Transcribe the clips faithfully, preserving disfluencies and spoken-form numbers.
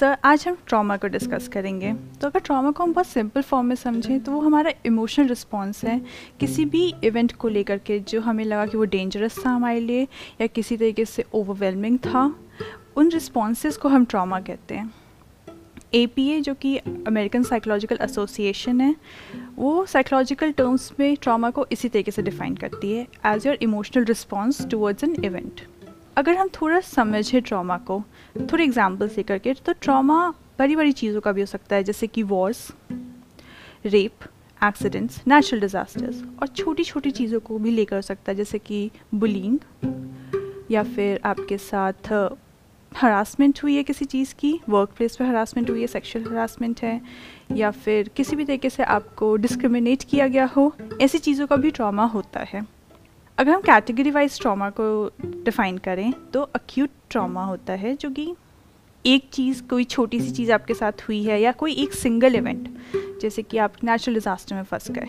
Sir आज हम trauma को डिस्कस करेंगे। तो अगर ट्रॉमा को हम बहुत सिंपल फॉर्म में समझें तो वो हमारा इमोशनल रिस्पॉन्स है किसी भी इवेंट को लेकर के जो हमें लगा कि वो डेंजरस था हमारे लिए या किसी तरीके से ओवरवेलमिंग था, उन रिस्पॉन्सेस को हम ट्रॉमा कहते हैं। ए पी ए जो कि अमेरिकन साइकोलॉजिकल एसोसिएशन है, वो साइकोलॉजिकल टर्म्स में ट्रॉमा को इसी तरीके से डिफाइन करती है as your emotional response towards an event. अगर हम थोड़ा समझें ट्रॉमा को थोड़े एग्जाम्पल्स लेकर के, तो ट्रॉमा बड़ी बड़ी चीज़ों का भी हो सकता है जैसे कि wars, rape, accidents, natural disasters, और छोटी छोटी चीज़ों को भी लेकर हो सकता है जैसे कि बुलिंग या फिर आपके साथ हरासमेंट हुई है किसी चीज़ की, वर्क प्लेस पर हरासमेंट हुई है, सेक्शुअल हरासमेंट है, या फिर किसी भी तरीके से आपको डिस्क्रिमिनेट किया गया हो, ऐसी चीज़ों का भी ट्रॉमा होता है। अगर हम कैटेगरी वाइज ट्रॉमा को डिफ़ाइन करें तो एक्यूट ट्रॉमा होता है जो कि एक चीज़, कोई छोटी सी चीज़ आपके साथ हुई है या कोई एक सिंगल इवेंट, जैसे कि आप नेचुरल डिज़ास्टर में फंस गए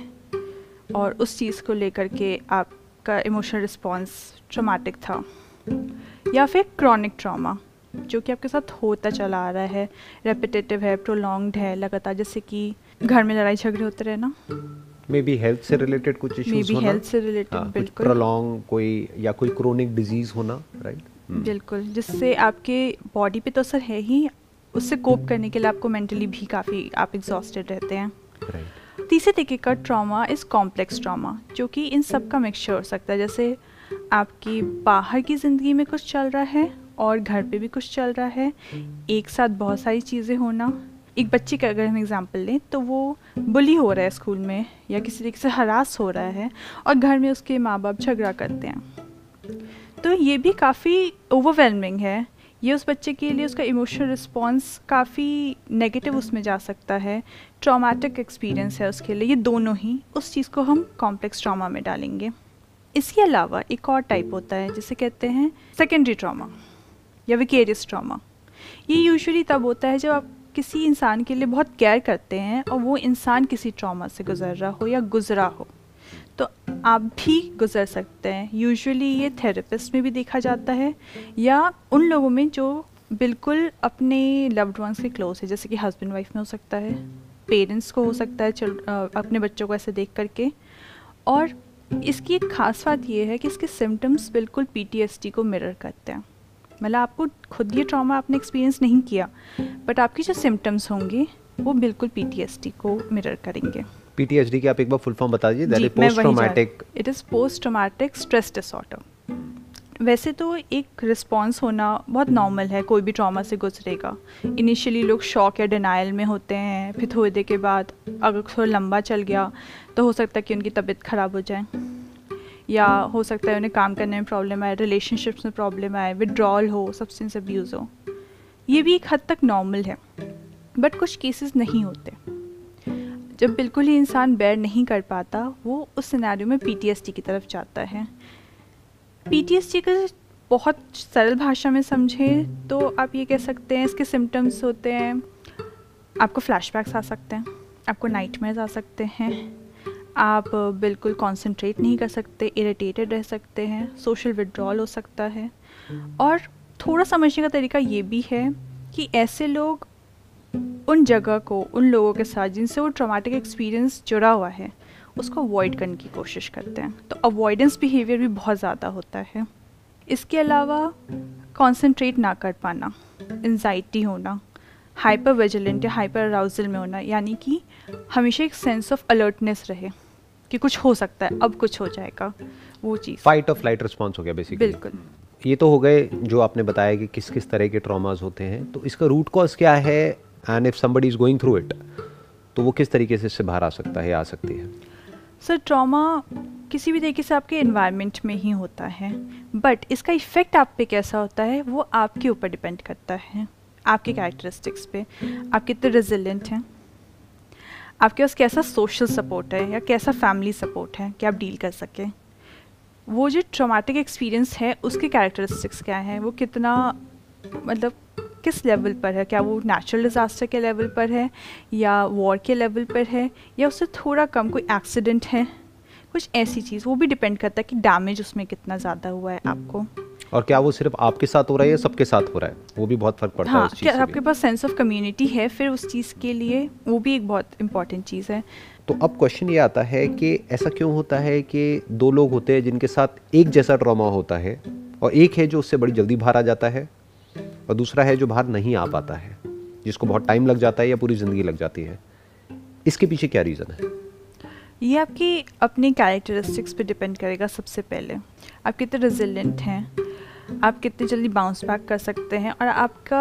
और उस चीज़ को लेकर के आपका इमोशनल रिस्पॉन्स ट्रॉमेटिक था, या फिर क्रॉनिक ट्रॉमा जो कि आपके साथ होता चला आ रहा है, रेपिटेटिव है, प्रोलॉन्ग्ड है लगातार, जैसे कि घर में लड़ाई झगड़े होते रहना, मे बी हेल्थ से रिलेटेड कुछ इश्यूज होना, हेल्थ से रिलेटेड बिल्कुल प्रोलॉन्ग कोई या कोई क्रोनिक डिजीज होना, राइट right? hmm. बिल्कुल, जिससे आपके बॉडी पे तो असर है ही, उससे कोप करने के लिए आपको मेंटली भी काफ़ी आप एग्जॉस्टेड रहते हैं right. तीसरे तरीके का ट्रॉमा इज़ कॉम्प्लेक्स ट्रॉमा जो कि इन सब का मिक्सचर हो सकता है, जैसे आपकी बाहर की ज़िंदगी में कुछ चल रहा है और घर पे भी कुछ चल रहा है, एक साथ बहुत सारी चीज़ें होना। एक बच्चे का अगर हम एग्ज़ाम्पल लें तो वो बुली हो रहा है स्कूल में या किसी तरीके से हरास हो रहा है और घर में उसके माँ बाप झगड़ा करते हैं, तो ये भी काफ़ी ओवरवेलमिंग है, ये उस बच्चे के लिए उसका इमोशनल रिस्पॉन्स काफ़ी नेगेटिव उसमें जा सकता है, ट्रॉमेटिक एक्सपीरियंस है उसके लिए, ये दोनों ही उस चीज़ को हम कॉम्प्लेक्स ट्रॉमा में डालेंगे। इसके अलावा एक और टाइप होता है जिसे कहते हैं सेकेंडरी ट्रॉमा या विकेरियस ट्रॉमा। ये यूजुअली तब होता है जब आप किसी इंसान के लिए बहुत केयर करते हैं और वो इंसान किसी ट्रॉमा से गुजर रहा हो या गुजरा हो, तो आप भी गुजर सकते हैं। यूजुअली ये थेरेपिस्ट में भी देखा जाता है या उन लोगों में जो बिल्कुल अपने लव्ड वंस के क्लोज है, जैसे कि हस्बैंड वाइफ में हो सकता है, पेरेंट्स को हो सकता है अपने बच्चों को ऐसे देख करके। और इसकी एक ख़ास बात ये है कि इसके सिम्टम्स बिल्कुल पी टी एस डी को मिरर करते हैं, मतलब आपको खुद ये ट्रॉमा आपने एक्सपीरियंस नहीं किया बट आपकी जो सिम्टम्स होंगे वो बिल्कुल पी टी एस डी को मिरर करेंगे। पी टी एस डी की आप एक बार फुल फॉर्म बता दीजिए। That is post traumatic, it is post traumatic stress disorder. वैसे तो एक रिस्पॉन्स होना बहुत नॉर्मल है, कोई भी ट्रॉमा से गुजरेगा, इनिशियली लोग शॉक या डिनाइल में होते हैं, फिर थोड़ी देर के बाद अगर थोड़ा लंबा चल गया तो हो सकता है कि उनकी तबीयत ख़राब हो जाए, या हो सकता है उन्हें काम करने में प्रॉब्लम आए, रिलेशनशिप्स में प्रॉब्लम आए, विड्रॉल हो, सब्सटेंस अब्यूज़ हो। ये भी एक हद तक नॉर्मल है बट कुछ केसेस नहीं होते, जब बिल्कुल ही इंसान बेयर नहीं कर पाता वो उस सिनेरियो में पी टी एस डी की तरफ जाता है। पी टी एस डी का बहुत सरल भाषा में समझें तो आप ये कह सकते हैं इसके सिम्टम्स होते हैं, आपको फ्लैशबैक्स आ सकते हैं, आपको नाइटमेयर्स आ सकते हैं, आप बिल्कुल कंसंट्रेट नहीं कर सकते, इरिटेटेड रह सकते हैं, सोशल विड्रॉल हो सकता है। और थोड़ा समझने का तरीका ये भी है कि ऐसे लोग उन जगह को, उन लोगों के साथ जिनसे वो ट्रॉमेटिक एक्सपीरियंस जुड़ा हुआ है, उसको अवॉइड करने की कोशिश करते हैं, तो अवॉइडेंस बिहेवियर भी बहुत ज़्यादा होता है। इसके अलावा कंसंट्रेट ना कर पाना, एंजाइटी होना, हाइपर विजिलेंट या हाइपर अराउजल में होना, यानी कि हमेशा एक सेंस ऑफ अलर्टनेस रहे कि कुछ हो सकता है, अब कुछ हो जाएगा, वो चीज़ फाइट और फ्लाइट रिस्पॉन्स हो गया बेसिकली। बिल्कुल, ये तो हो गए जो आपने बताया कि किस किस तरह के ट्रॉमास होते हैं, तो इसका रूट कॉज क्या है and if somebody is going through it तो वो किस तरीके से इससे बाहर आ सकता है, आ सकती है। सर ट्रॉमा किसी भी तरीके से आपके एनवायरनमेंट में ही होता है बट इसका इफेक्ट आप पे कैसा होता है वो आपके ऊपर डिपेंड करता है, आपके कैरेक्टरिस्टिक्स पे, आप कितने रेजिलेंट हैं, आपके पास कैसा सोशल सपोर्ट है या कैसा फैमिली सपोर्ट है कि आप डील कर सकें, वो जो ट्रॉमेटिक एक्सपीरियंस है उसके कैरेक्टरिस्टिक्स क्या हैं, वो कितना मतलब किस लेवल पर है, क्या वो नेचुरल डिज़ास्टर के लेवल पर है या वॉर के लेवल पर है या उससे थोड़ा कम, कोई एक्सीडेंट है, कुछ ऐसी चीज़, वो भी डिपेंड करता है कि डैमेज उसमें कितना ज़्यादा हुआ है आपको। और क्या वो सिर्फ आपके साथ हो रहा है या सबके साथ हो रहा है, वो भी बहुत फर्क पड़ता है उस चीज़ से। हाँ, आपके पास सेंस ऑफ कम्युनिटी है फिर उस चीज़ के लिए, वो भी एक बहुत इंपॉर्टेंट चीज़ है। तो अब क्वेश्चन ये आता है कि ऐसा क्यों होता है कि दो लोग होते हैं जिनके साथ एक जैसा ट्रॉमा होता है, और एक है जो उससे बड़ी जल्दी बाहर आ जाता है और दूसरा है जो बाहर नहीं आ पाता है, जिसको बहुत टाइम लग जाता है या पूरी ज़िंदगी लग जाती है। इसके पीछे क्या रीज़न है? ये आपकी अपनी कैरेक्टरिस्टिक्स पे डिपेंड करेगा। सबसे पहले आप कितने रेजिलेंट हैं, आप कितने जल्दी बाउंस बैक कर सकते हैं, और आपका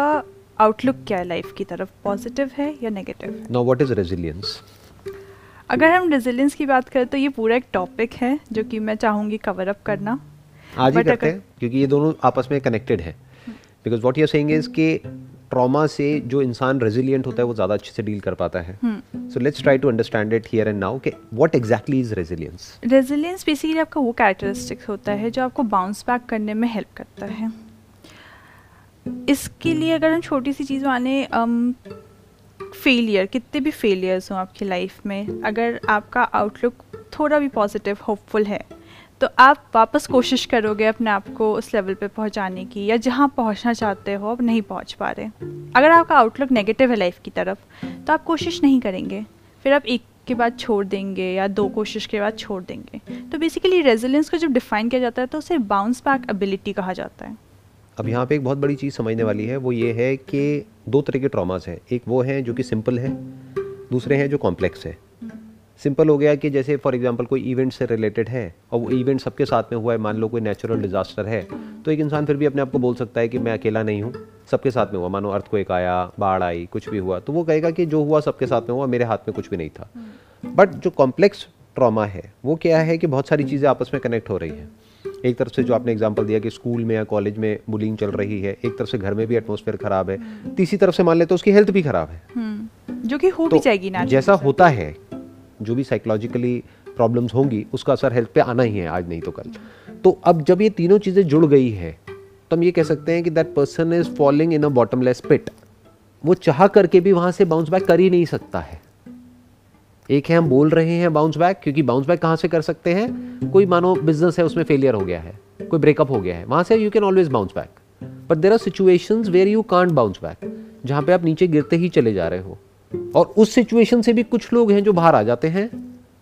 आउटलुक क्या है लाइफ की तरफ, पॉजिटिव है या नेगेटिव है। Now what is resilience? अगर हम रेजिलियंस की बात करें तो ये पूरा एक टॉपिक है जो कि मैं चाहूँगी कवर अप करना आज ही करते हैं, क्योंकि ये दोनों आपस में कनेक्टेड है। Because what you are saying is कि ट्रॉमा से जो इंसान रेजिलियंट होता है वो ज़्यादा अच्छे से डील कर पाता है। So let's try to understand it here and now कि what exactly is resilience. Resilience basically आपका वो कैरेक्टरिस्टिक्स होता है जो आपको बाउंस बैक करने में हेल्प करता है। इसके लिए अगर हम छोटी सी चीज़ माने, फेलियर, कितने भी फेलियर्स हों आपकी लाइफ में, अगर आपका आउटलुक थोड़ा भी पॉजिटिव होपफुल है तो आप वापस कोशिश करोगे अपने आप को उस लेवल पे पहुंचाने की, या जहां पहुंचना चाहते हो आप नहीं पहुंच पा रहे। अगर आपका आउटलुक नेगेटिव है लाइफ की तरफ तो आप कोशिश नहीं करेंगे, फिर आप एक के बाद छोड़ देंगे या दो कोशिश के बाद छोड़ देंगे। तो बेसिकली रेजिलियंस को जब डिफाइन किया जाता है तो उसे बाउंस बैक एबिलिटी कहा जाता है। अब यहाँ पे एक बहुत बड़ी चीज़ समझने वाली है, वो ये है कि दो तरह के ट्रॉमास हैं। एक वो है जो कि सिंपल है, दूसरे हैं जो कॉम्प्लेक्स है। सिंपल हो गया कि जैसे फॉर एग्जांपल कोई इवेंट से रिलेटेड है और वो इवेंट सबके साथ में हुआ है, मान लो कोई नेचुरल डिजास्टर है, तो एक इंसान फिर भी अपने आप को बोल सकता है कि मैं अकेला नहीं हूँ, सबके साथ में हुआ। मानो अर्थक्वेक आया, बाढ़ आई, कुछ भी हुआ, तो वो कहेगा कि जो हुआ सबके साथ में हुआ, मेरे हाथ में कुछ भी नहीं था। बट जो कॉम्प्लेक्स ट्रॉमा है वो क्या है कि बहुत सारी चीज़ें आपस में कनेक्ट हो रही हैं। एक तरफ से जो आपने एग्जांपल दिया कि स्कूल में या कॉलेज में बुलिंग चल रही है, एक तरफ से घर में भी एटमॉस्फेयर खराब है, तीसरी तरफ से मान लेते तो उसकी हेल्थ भी खराब है, जो कि हो भी जाएगी ना। जैसा होता है जो भी साइकोलॉजिकली प्रॉब्लम्स होंगी उसका असर हेल्थ पे आना ही है, आज नहीं तो कल। तो अब जब ये तीनों चीज़ें जुड़ गई है तो हम ये कह सकते हैं कि that person is falling in a bottomless pit. वो चाह करके भी वहाँ से बाउंस बैक कर ही नहीं सकता है। एक है हम बोल रहे हैं बाउंस बैक, क्योंकि बाउंस बैक कहाँ से कर सकते हैं, कोई मानो बिजनेस है उसमें फेलियर हो गया है, कोई ब्रेकअप हो गया है, वहाँ से you can always bounce back. But there are situations where you can't bounce back, जहाँ पे आप नीचे गिरते ही चले जा रहे हो। और उस सिचुएशन से भी कुछ लोग हैं जो बाहर आ जाते हैं,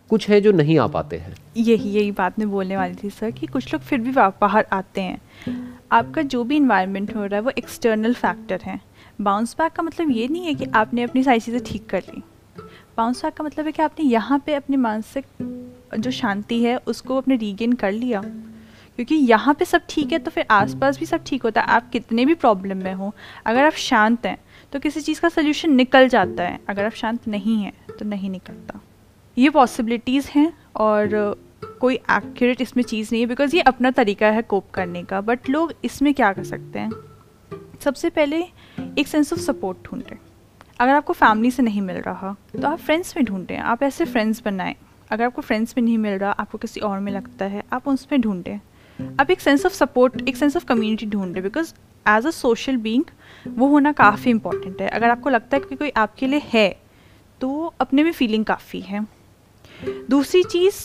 कुछ हैं जो नहीं आ पाते हैं। यही यही बात मैं बोलने वाली थी सर, कि कुछ लोग फिर भी बाहर आते हैं। आपका जो भी इन्वायरमेंट हो रहा है वो एक्सटर्नल फैक्टर है। बाउंस बैक का मतलब ये नहीं है कि आपने अपनी सारी चीज़ें ठीक कर ली। बाउंस बैक का मतलब है कि आपने यहाँ पे अपनी मानसिक जो शांति है उसको अपने रीगेन कर लिया, क्योंकि यहाँ पे सब ठीक है तो फिर आसपास भी सब ठीक होता है। आप कितने भी प्रॉब्लम में हो, अगर आप शांत हैं तो किसी चीज़ का सल्यूशन निकल जाता है, अगर आप शांत नहीं हैं तो नहीं निकलता। ये पॉसिबिलिटीज़ हैं और कोई एक्यूरेट इसमें चीज़ नहीं है, बिकॉज ये अपना तरीका है कोप करने का। बट लोग इसमें क्या कर सकते हैं, सबसे पहले एक सेंस ऑफ सपोर्ट ढूंढें। अगर आपको फैमिली से नहीं मिल रहा तो आप फ्रेंड्स में ढूंढें, आप ऐसे फ्रेंड्स बनाएं। अगर आपको फ्रेंड्स में नहीं मिल रहा, आपको किसी और में लगता है, आप उसमें ढूंढें। आप एक सेंस ऑफ सपोर्ट, एक सेंस ऑफ कम्युनिटी ढूंढें, because as a social being वो होना काफ़ी इंपॉर्टेंट है। अगर आपको लगता है कि कोई आपके लिए है तो अपने में फीलिंग काफ़ी है। दूसरी चीज़,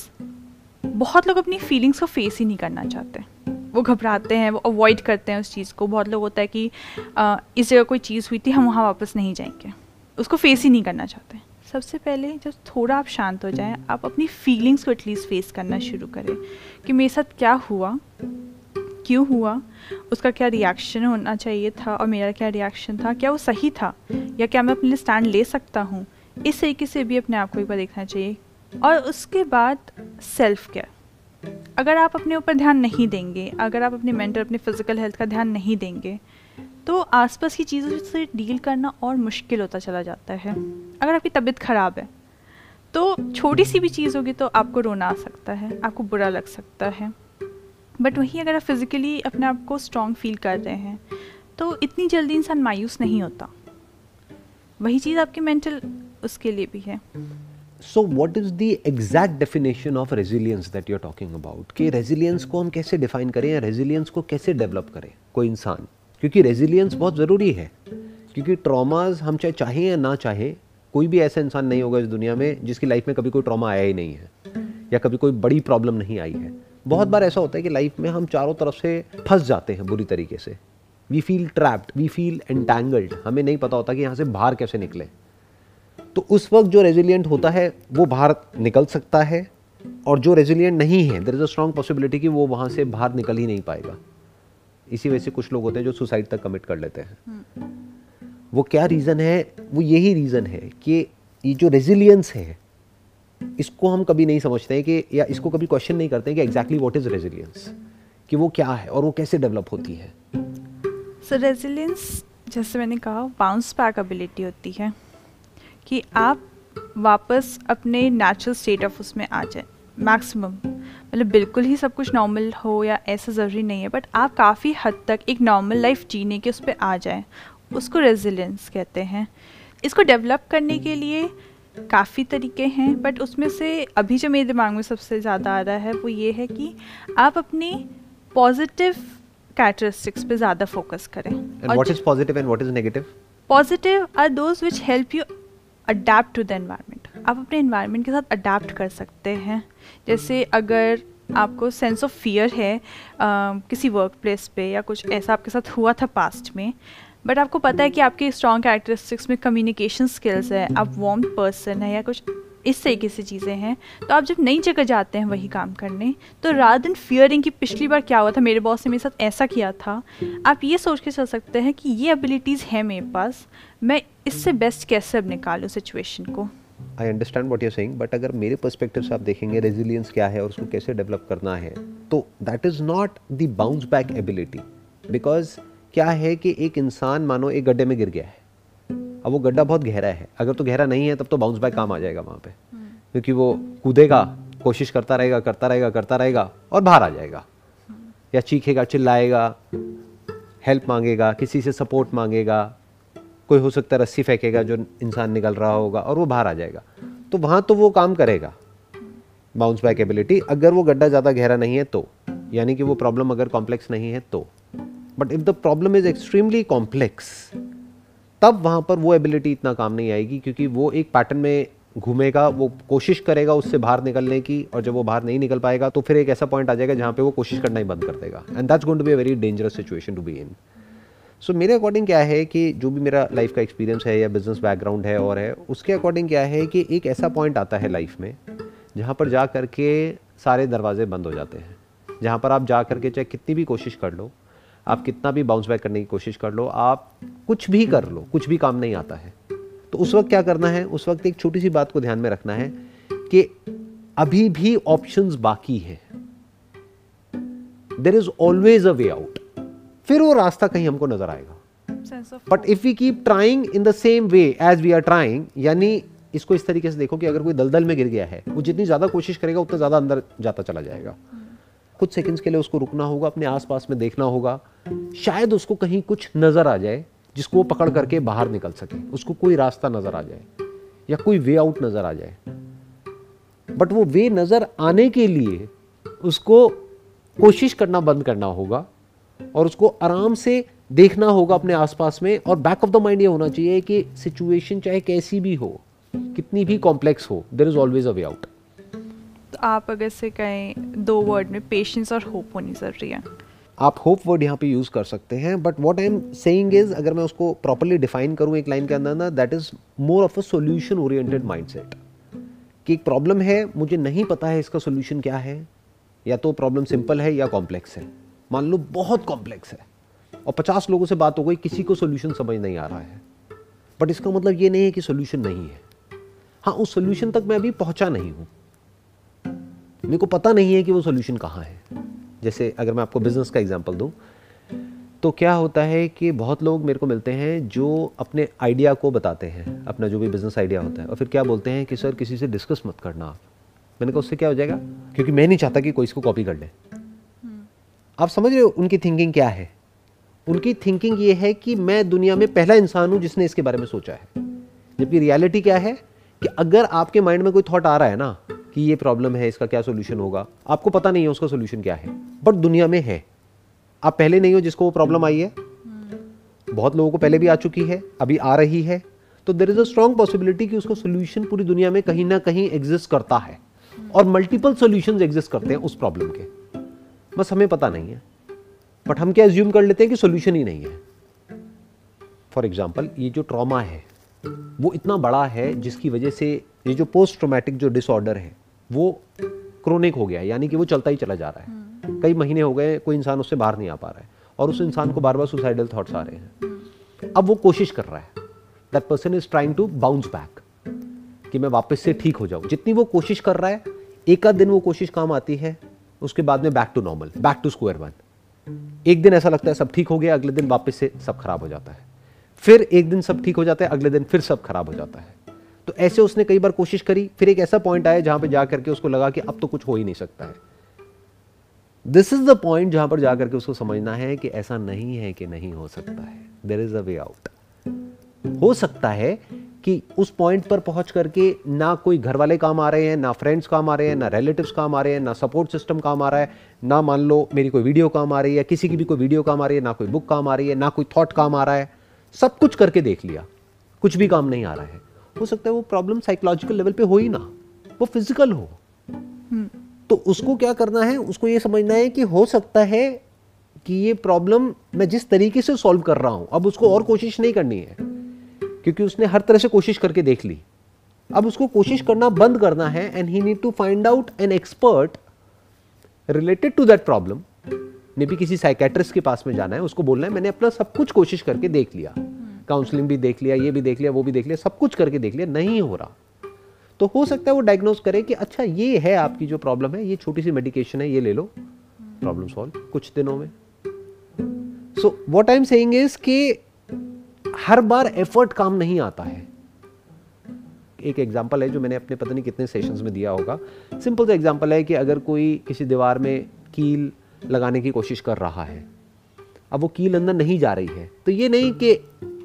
बहुत लोग अपनी फीलिंग्स को फेस ही नहीं करना चाहते, वो घबराते हैं, वो अवॉइड करते हैं उस चीज़ को। बहुत लोग होता है कि आ, इस जगह कोई चीज़ हुई थी, हम वहाँ वापस नहीं जाएंगे, उसको फेस ही नहीं करना चाहते। सबसे पहले जब थोड़ा आप शांत हो जाएं, आप अपनी फीलिंग्स को एटलीस्ट फेस करना शुरू करें कि मेरे साथ क्या हुआ, क्यों हुआ, उसका क्या रिएक्शन होना चाहिए था और मेरा क्या रिएक्शन था, क्या वो सही था या क्या मैं अपने लिए स्टैंड ले सकता हूँ। इस तरीके से भी अपने आप को एक बार देखना चाहिए। और उसके बाद सेल्फ केयर। अगर आप अपने ऊपर ध्यान नहीं देंगे, अगर आप अपने मेंटल, अपने फिजिकल हेल्थ का ध्यान नहीं देंगे तो आसपास की चीज़ों से डील करना और मुश्किल होता चला जाता है। अगर आपकी तबीयत ख़राब है तो छोटी सी भी चीज़ होगी तो आपको रोना आ सकता है, आपको बुरा लग सकता है। बट वहीं अगर आप फिज़िकली अपने आप को स्ट्रॉन्ग फील कर रहे हैं तो इतनी जल्दी इंसान मायूस नहीं होता। वही चीज़ आपके मेंटल उसके लिए भी है। So what is the exact definition of resilience that you are talking about, कि रेजिलियंस को हम कैसे डिफाइन करें या रेजिलियंस को कैसे डेवलप करें कोई इंसान, क्योंकि रेजिलियंस बहुत ज़रूरी है। क्योंकि ट्रॉमाज हम चाहे चाहें या ना चाहें, कोई भी ऐसा इंसान नहीं होगा इस दुनिया में जिसकी लाइफ में कभी कोई ट्रॉमा आया ही नहीं है। या कभी कोई बड़ी प्रॉब्लम नहीं आई है। बहुत बार ऐसा होता है कि लाइफ में हम चारों तरफ से फंस जाते हैं बुरी तरीके से, we feel trapped, we feel entangled, हमें नहीं पता होता कि यहाँ से बाहर कैसे निकले। तो उस वक्त जो रेजिलियंट होता है वो बाहर निकल सकता है, और जो रेजिलियंट नहीं है there is a strong possibility कि वो वहाँ से बाहर निकल ही नहीं पाएगा। इसी वजह से कुछ लोग होते हैं जो सुसाइड तक कमिट कर लेते हैं। वो क्या रीज़न है? वो यही रीज़न है कि ये जो रेजिलियंस है इसको हम कभी नहीं समझते हैं कि, या इसको कभी क्वेश्चन नहीं करते हैं कि एग्जैक्टली व्हाट इज़ रेजिलियंस, कि वो क्या है और वो कैसे डेवलप होती है। सो रेजिलियंस, जैसे मैंने कहा, बाउंस बैक एबिलिटी होती है कि आप वापस अपने नेचुरल स्टेट ऑफ उसमें आ जाए मैक्सिमम। मतलब बिल्कुल ही सब कुछ नॉर्मल हो या ऐसा ज़रूरी नहीं है, बट आप काफ़ी हद तक एक नॉर्मल लाइफ जीने के उस पर आ जाए, उसको रेजिलियंस कहते हैं। इसको डेवलप करने के लिए काफ़ी तरीके हैं, बट उसमें से अभी जो मेरे दिमाग में सबसे ज़्यादा आ रहा है वो ये है कि आप अपनी पॉजिटिव कैरेक्टरिस्टिक्स पे ज़्यादा फोकस करें। And what is positive and what is negative? Positive are those which help you adapt to the environment. आप अपने एनवायरनमेंट के साथ अडेप्ट कर सकते हैं। जैसे अगर आपको सेंस ऑफ फियर है आ, किसी वर्क प्लेस पे या कुछ ऐसा आपके साथ हुआ था पास्ट में, बट आपको पता है कि आपके स्ट्रॉन्ग कैरेक्टरिस्टिक्स में कम्युनिकेशन स्किल्स है, आप वार्म पर्सन है या कुछ इस तरीके से चीज़ें हैं, तो आप जब नई जगह जाते हैं वही काम करने, तो रादर देन फियरिंग कि पिछली बार क्या हुआ था, मेरे बॉस ने मेरे साथ ऐसा किया था, आप ये सोच के चल सकते हैं कि ये एबिलिटीज़ हैं मेरे पास, मैं इससे बेस्ट कैसे अब निकालूँ सिचुएशन को। I understand what you're saying, but अगर मेरे पर्सपेक्टिव से आप देखेंगे रेजिलियंस क्या है और उसको कैसे डेवलप करना है, तो that is not the bounce back ability. Because क्या है कि एक इंसान मानो एक गड्ढे में गिर गया है, अब वो गड्ढा बहुत गहरा है, अगर तो गहरा नहीं है तब तो बाउंस बैक काम आ जाएगा वहाँ पे, क्योंकि वो कूदेगा, कोशिश करता रहेगा करता रहेगा करता रहेगा और बाहर आ जाएगा, या चीखेगा चिल्लाएगा, हेल्प मांगेगा, किसी से सपोर्ट मांगेगा, कोई हो सकता है रस्सी फेंकेगा जो इंसान निकल रहा होगा और वो बाहर आ जाएगा। तो वहाँ तो वो काम करेगा बाउंस बैक एबिलिटी, अगर वो गड्ढा ज़्यादा गहरा नहीं है तो, यानी कि वो प्रॉब्लम अगर कॉम्प्लेक्स नहीं है तो। But if the problem is extremely complex, तब वहाँ पर वो एबिलिटी इतना काम नहीं आएगी, क्योंकि वो एक पैटर्न में घूमेगा, वो कोशिश करेगा उससे बाहर निकलने की, और जब वो बाहर नहीं निकल पाएगा तो फिर एक ऐसा पॉइंट आ जाएगा जहाँ पे वो कोशिश करना ही बंद कर देगा, and that's going to be a very dangerous situation to be in. So मेरे अकॉर्डिंग क्या है कि जो भी मेरा लाइफ का एक्सपीरियंस है या बिजनेस बैकग्राउंड है और है, उसके अकॉर्डिंग क्या है कि एक ऐसा पॉइंट आता है लाइफ में जहाँ पर जा कर के सारे दरवाजे बंद हो जाते हैं, जहाँ पर आप जा कर के चाहे कितनी भी कोशिश कर लो, आप कितना भी बाउंस बैक करने की कोशिश कर लो, आप कुछ भी कर लो, कुछ भी काम नहीं आता है। तो उस वक्त क्या करना है? उस वक्त एक छोटी सी बात को ध्यान में रखना है कि अभी भी ऑप्शंस बाकी हैं, there is always a way out. फिर वो रास्ता कहीं हमको नजर आएगा, but if we keep trying in the same way as we are trying, यानी इसको इस तरीके से देखो कि अगर कोई दलदल में गिर गया है, वो जितनी ज्यादा कोशिश करेगा उतना ज्यादा अंदर जाता चला जाएगा। कुछ सेकंड्स के लिए उसको रुकना होगा, अपने आसपास में देखना होगा, शायद उसको कहीं कुछ नजर आ जाए जिसको वो पकड़ करके बाहर निकल सके, उसको कोई रास्ता नजर आ जाए या कोई वे आउट नजर आ जाए। बट वो वे नजर आने के लिए उसको कोशिश करना बंद करना होगा और उसको आराम से देखना होगा अपने आसपास में, और बैक ऑफ द माइंड ये होना चाहिए कि सिचुएशन चाहे कैसी भी हो, कितनी भी कॉम्प्लेक्स हो, there is always a way out. आप अगर से कहें दो वर्ड में, पेशेंस और होप होनी जरूरी है। आप होप वर्ड यहाँ पे यूज़ कर सकते हैं, but what I am saying is, अगर मैं उसको प्रॉपर्ली डिफाइन करूँ एक लाइन के अंदर ना, that is more of a solution oriented mindset, कि एक प्रॉब्लम है, मुझे नहीं पता है इसका सॉल्यूशन क्या है, या तो प्रॉब्लम सिंपल है या कॉम्प्लेक्स है। मान लो बहुत कॉम्प्लेक्स है और पचास लोगों से बात हो गई, किसी को सॉल्यूशन समझ नहीं आ रहा है, बट इसका मतलब ये नहीं है कि सॉल्यूशन नहीं है। हाँ, उस सॉल्यूशन तक मैं अभी पहुँचा नहीं हूँ, मेरे को पता नहीं है कि वो सॉल्यूशन कहाँ है। जैसे अगर मैं आपको बिजनेस का एग्जांपल दूं, तो क्या होता है कि बहुत लोग मेरे को मिलते हैं जो अपने आइडिया को बताते हैं, अपना जो भी बिजनेस आइडिया होता है, और फिर क्या बोलते हैं कि सर किसी से डिस्कस मत करना आप। मैंने कहा उससे क्या हो जाएगा, क्योंकि मैं नहीं चाहता कि कोई इसको कॉपी कर ले। आप समझ रहे हो उनकी थिंकिंग क्या है? उनकी थिंकिंग ये है कि मैं दुनिया में पहला इंसान हूँ जिसने इसके बारे में सोचा है, जबकि रियलिटी क्या है कि अगर आपके माइंड में कोई थॉट आ रहा है ना कि ये प्रॉब्लम है, इसका क्या सॉल्यूशन होगा, आपको पता नहीं है उसका सॉल्यूशन क्या है, बट दुनिया में है। आप पहले नहीं हो जिसको वो प्रॉब्लम आई है, बहुत लोगों को पहले भी आ चुकी है, अभी आ रही है, तो there is a strong possibility कि उसका सॉल्यूशन पूरी दुनिया में कहीं ना कहीं एग्जिस्ट करता है। और मल्टीपल सॉल्यूशंस एग्जिस्ट करते हैं उस प्रॉब्लम के, बस हमें पता नहीं है। बट हम क्या एज्यूम कर लेते हैं कि सॉल्यूशन ही नहीं है। फॉर एग्जांपल ये जो ट्रॉमा है वो इतना बड़ा है जिसकी वजह से ये जो पोस्ट ट्रॉमेटिक जो डिसऑर्डर है वो क्रोनिक हो गया, यानी कि वो चलता ही चला जा रहा है, कई महीने हो गए कोई इंसान उससे बाहर नहीं आ पा रहा है और उस इंसान को बार बार सुसाइडल थॉट्स आ रहे हैं। अब वो कोशिश कर रहा है, that person is trying to bounce back कि मैं वापस से ठीक हो जाऊं। जितनी वो कोशिश कर रहा है एक आध दिन वो कोशिश काम आती है, उसके बाद में back to normal, back to square one. एक दिन ऐसा लगता है सब ठीक हो गया, अगले दिन वापस से सब खराब हो जाता है, फिर एक दिन सब ठीक हो जाता है, अगले दिन फिर सब खराब हो जाता है। तो ऐसे उसने कई बार कोशिश करी, फिर एक ऐसा पॉइंट आया जहां पर जाकर के उसको लगा कि अब तो कुछ हो ही नहीं सकता है। दिस इज द पॉइंट जहां पर जाकर के उसको समझना है कि ऐसा नहीं है कि नहीं हो सकता है, there is a way out. हो सकता है कि उस पॉइंट पर पहुंच करके ना कोई घर वाले काम आ रहे हैं, ना फ्रेंड्स काम आ रहे हैं, ना रिलेटिव्स काम आ रहे हैं, ना सपोर्ट सिस्टम काम आ रहा है, ना मान लो मेरी कोई वीडियो काम आ रही है, किसी की भी कोई वीडियो काम आ रही है, ना कोई बुक काम आ रही है, ना कोई थॉट काम आ रहा है, सब कुछ करके देख लिया कुछ भी काम नहीं आ रहा है। हो सकता है वो प्रॉब्लम साइकोलॉजिकल लेवल पे हो ही ना, वो फिजिकल हो। तो उसको क्या करना है, उसको ये समझना है कि हो सकता है कि ये प्रॉब्लम मैं जिस तरीके से सॉल्व कर रहा हूं, अब उसको और कोशिश नहीं करनी है क्योंकि उसने हर तरह से कोशिश करके देख ली। अब उसको कोशिश करना बंद करना है and he need to find out an expert related to that problem. Maybe किसी साइकेट्रिस्ट के पास में जाना है, उसको बोलना है मैंने अपना सब कुछ कोशिश करके देख लिया, काउंसलिंग भी देख लिया, ये भी देख लिया, वो भी देख लिया, सब कुछ करके देख लिया, नहीं हो रहा। तो हो सकता है वो डायग्नोज करे कि अच्छा ये है आपकी जो प्रॉब्लम है, ये छोटी सी मेडिकेशन है, ये ले लो, प्रॉब्लम सॉल्व कुछ दिनों में। So what I am saying is कि हर बार एफर्ट काम नहीं आता है। एक एग्जांपल है जो मैंने अपने पता नहीं कितने सेशंस में दिया होगा, सिंपल सा एग्जांपल है कि अगर कोई किसी दीवार में कील लगाने की कोशिश कर रहा है, अब वो कील अंदर नहीं जा रही है, तो ये नहीं कि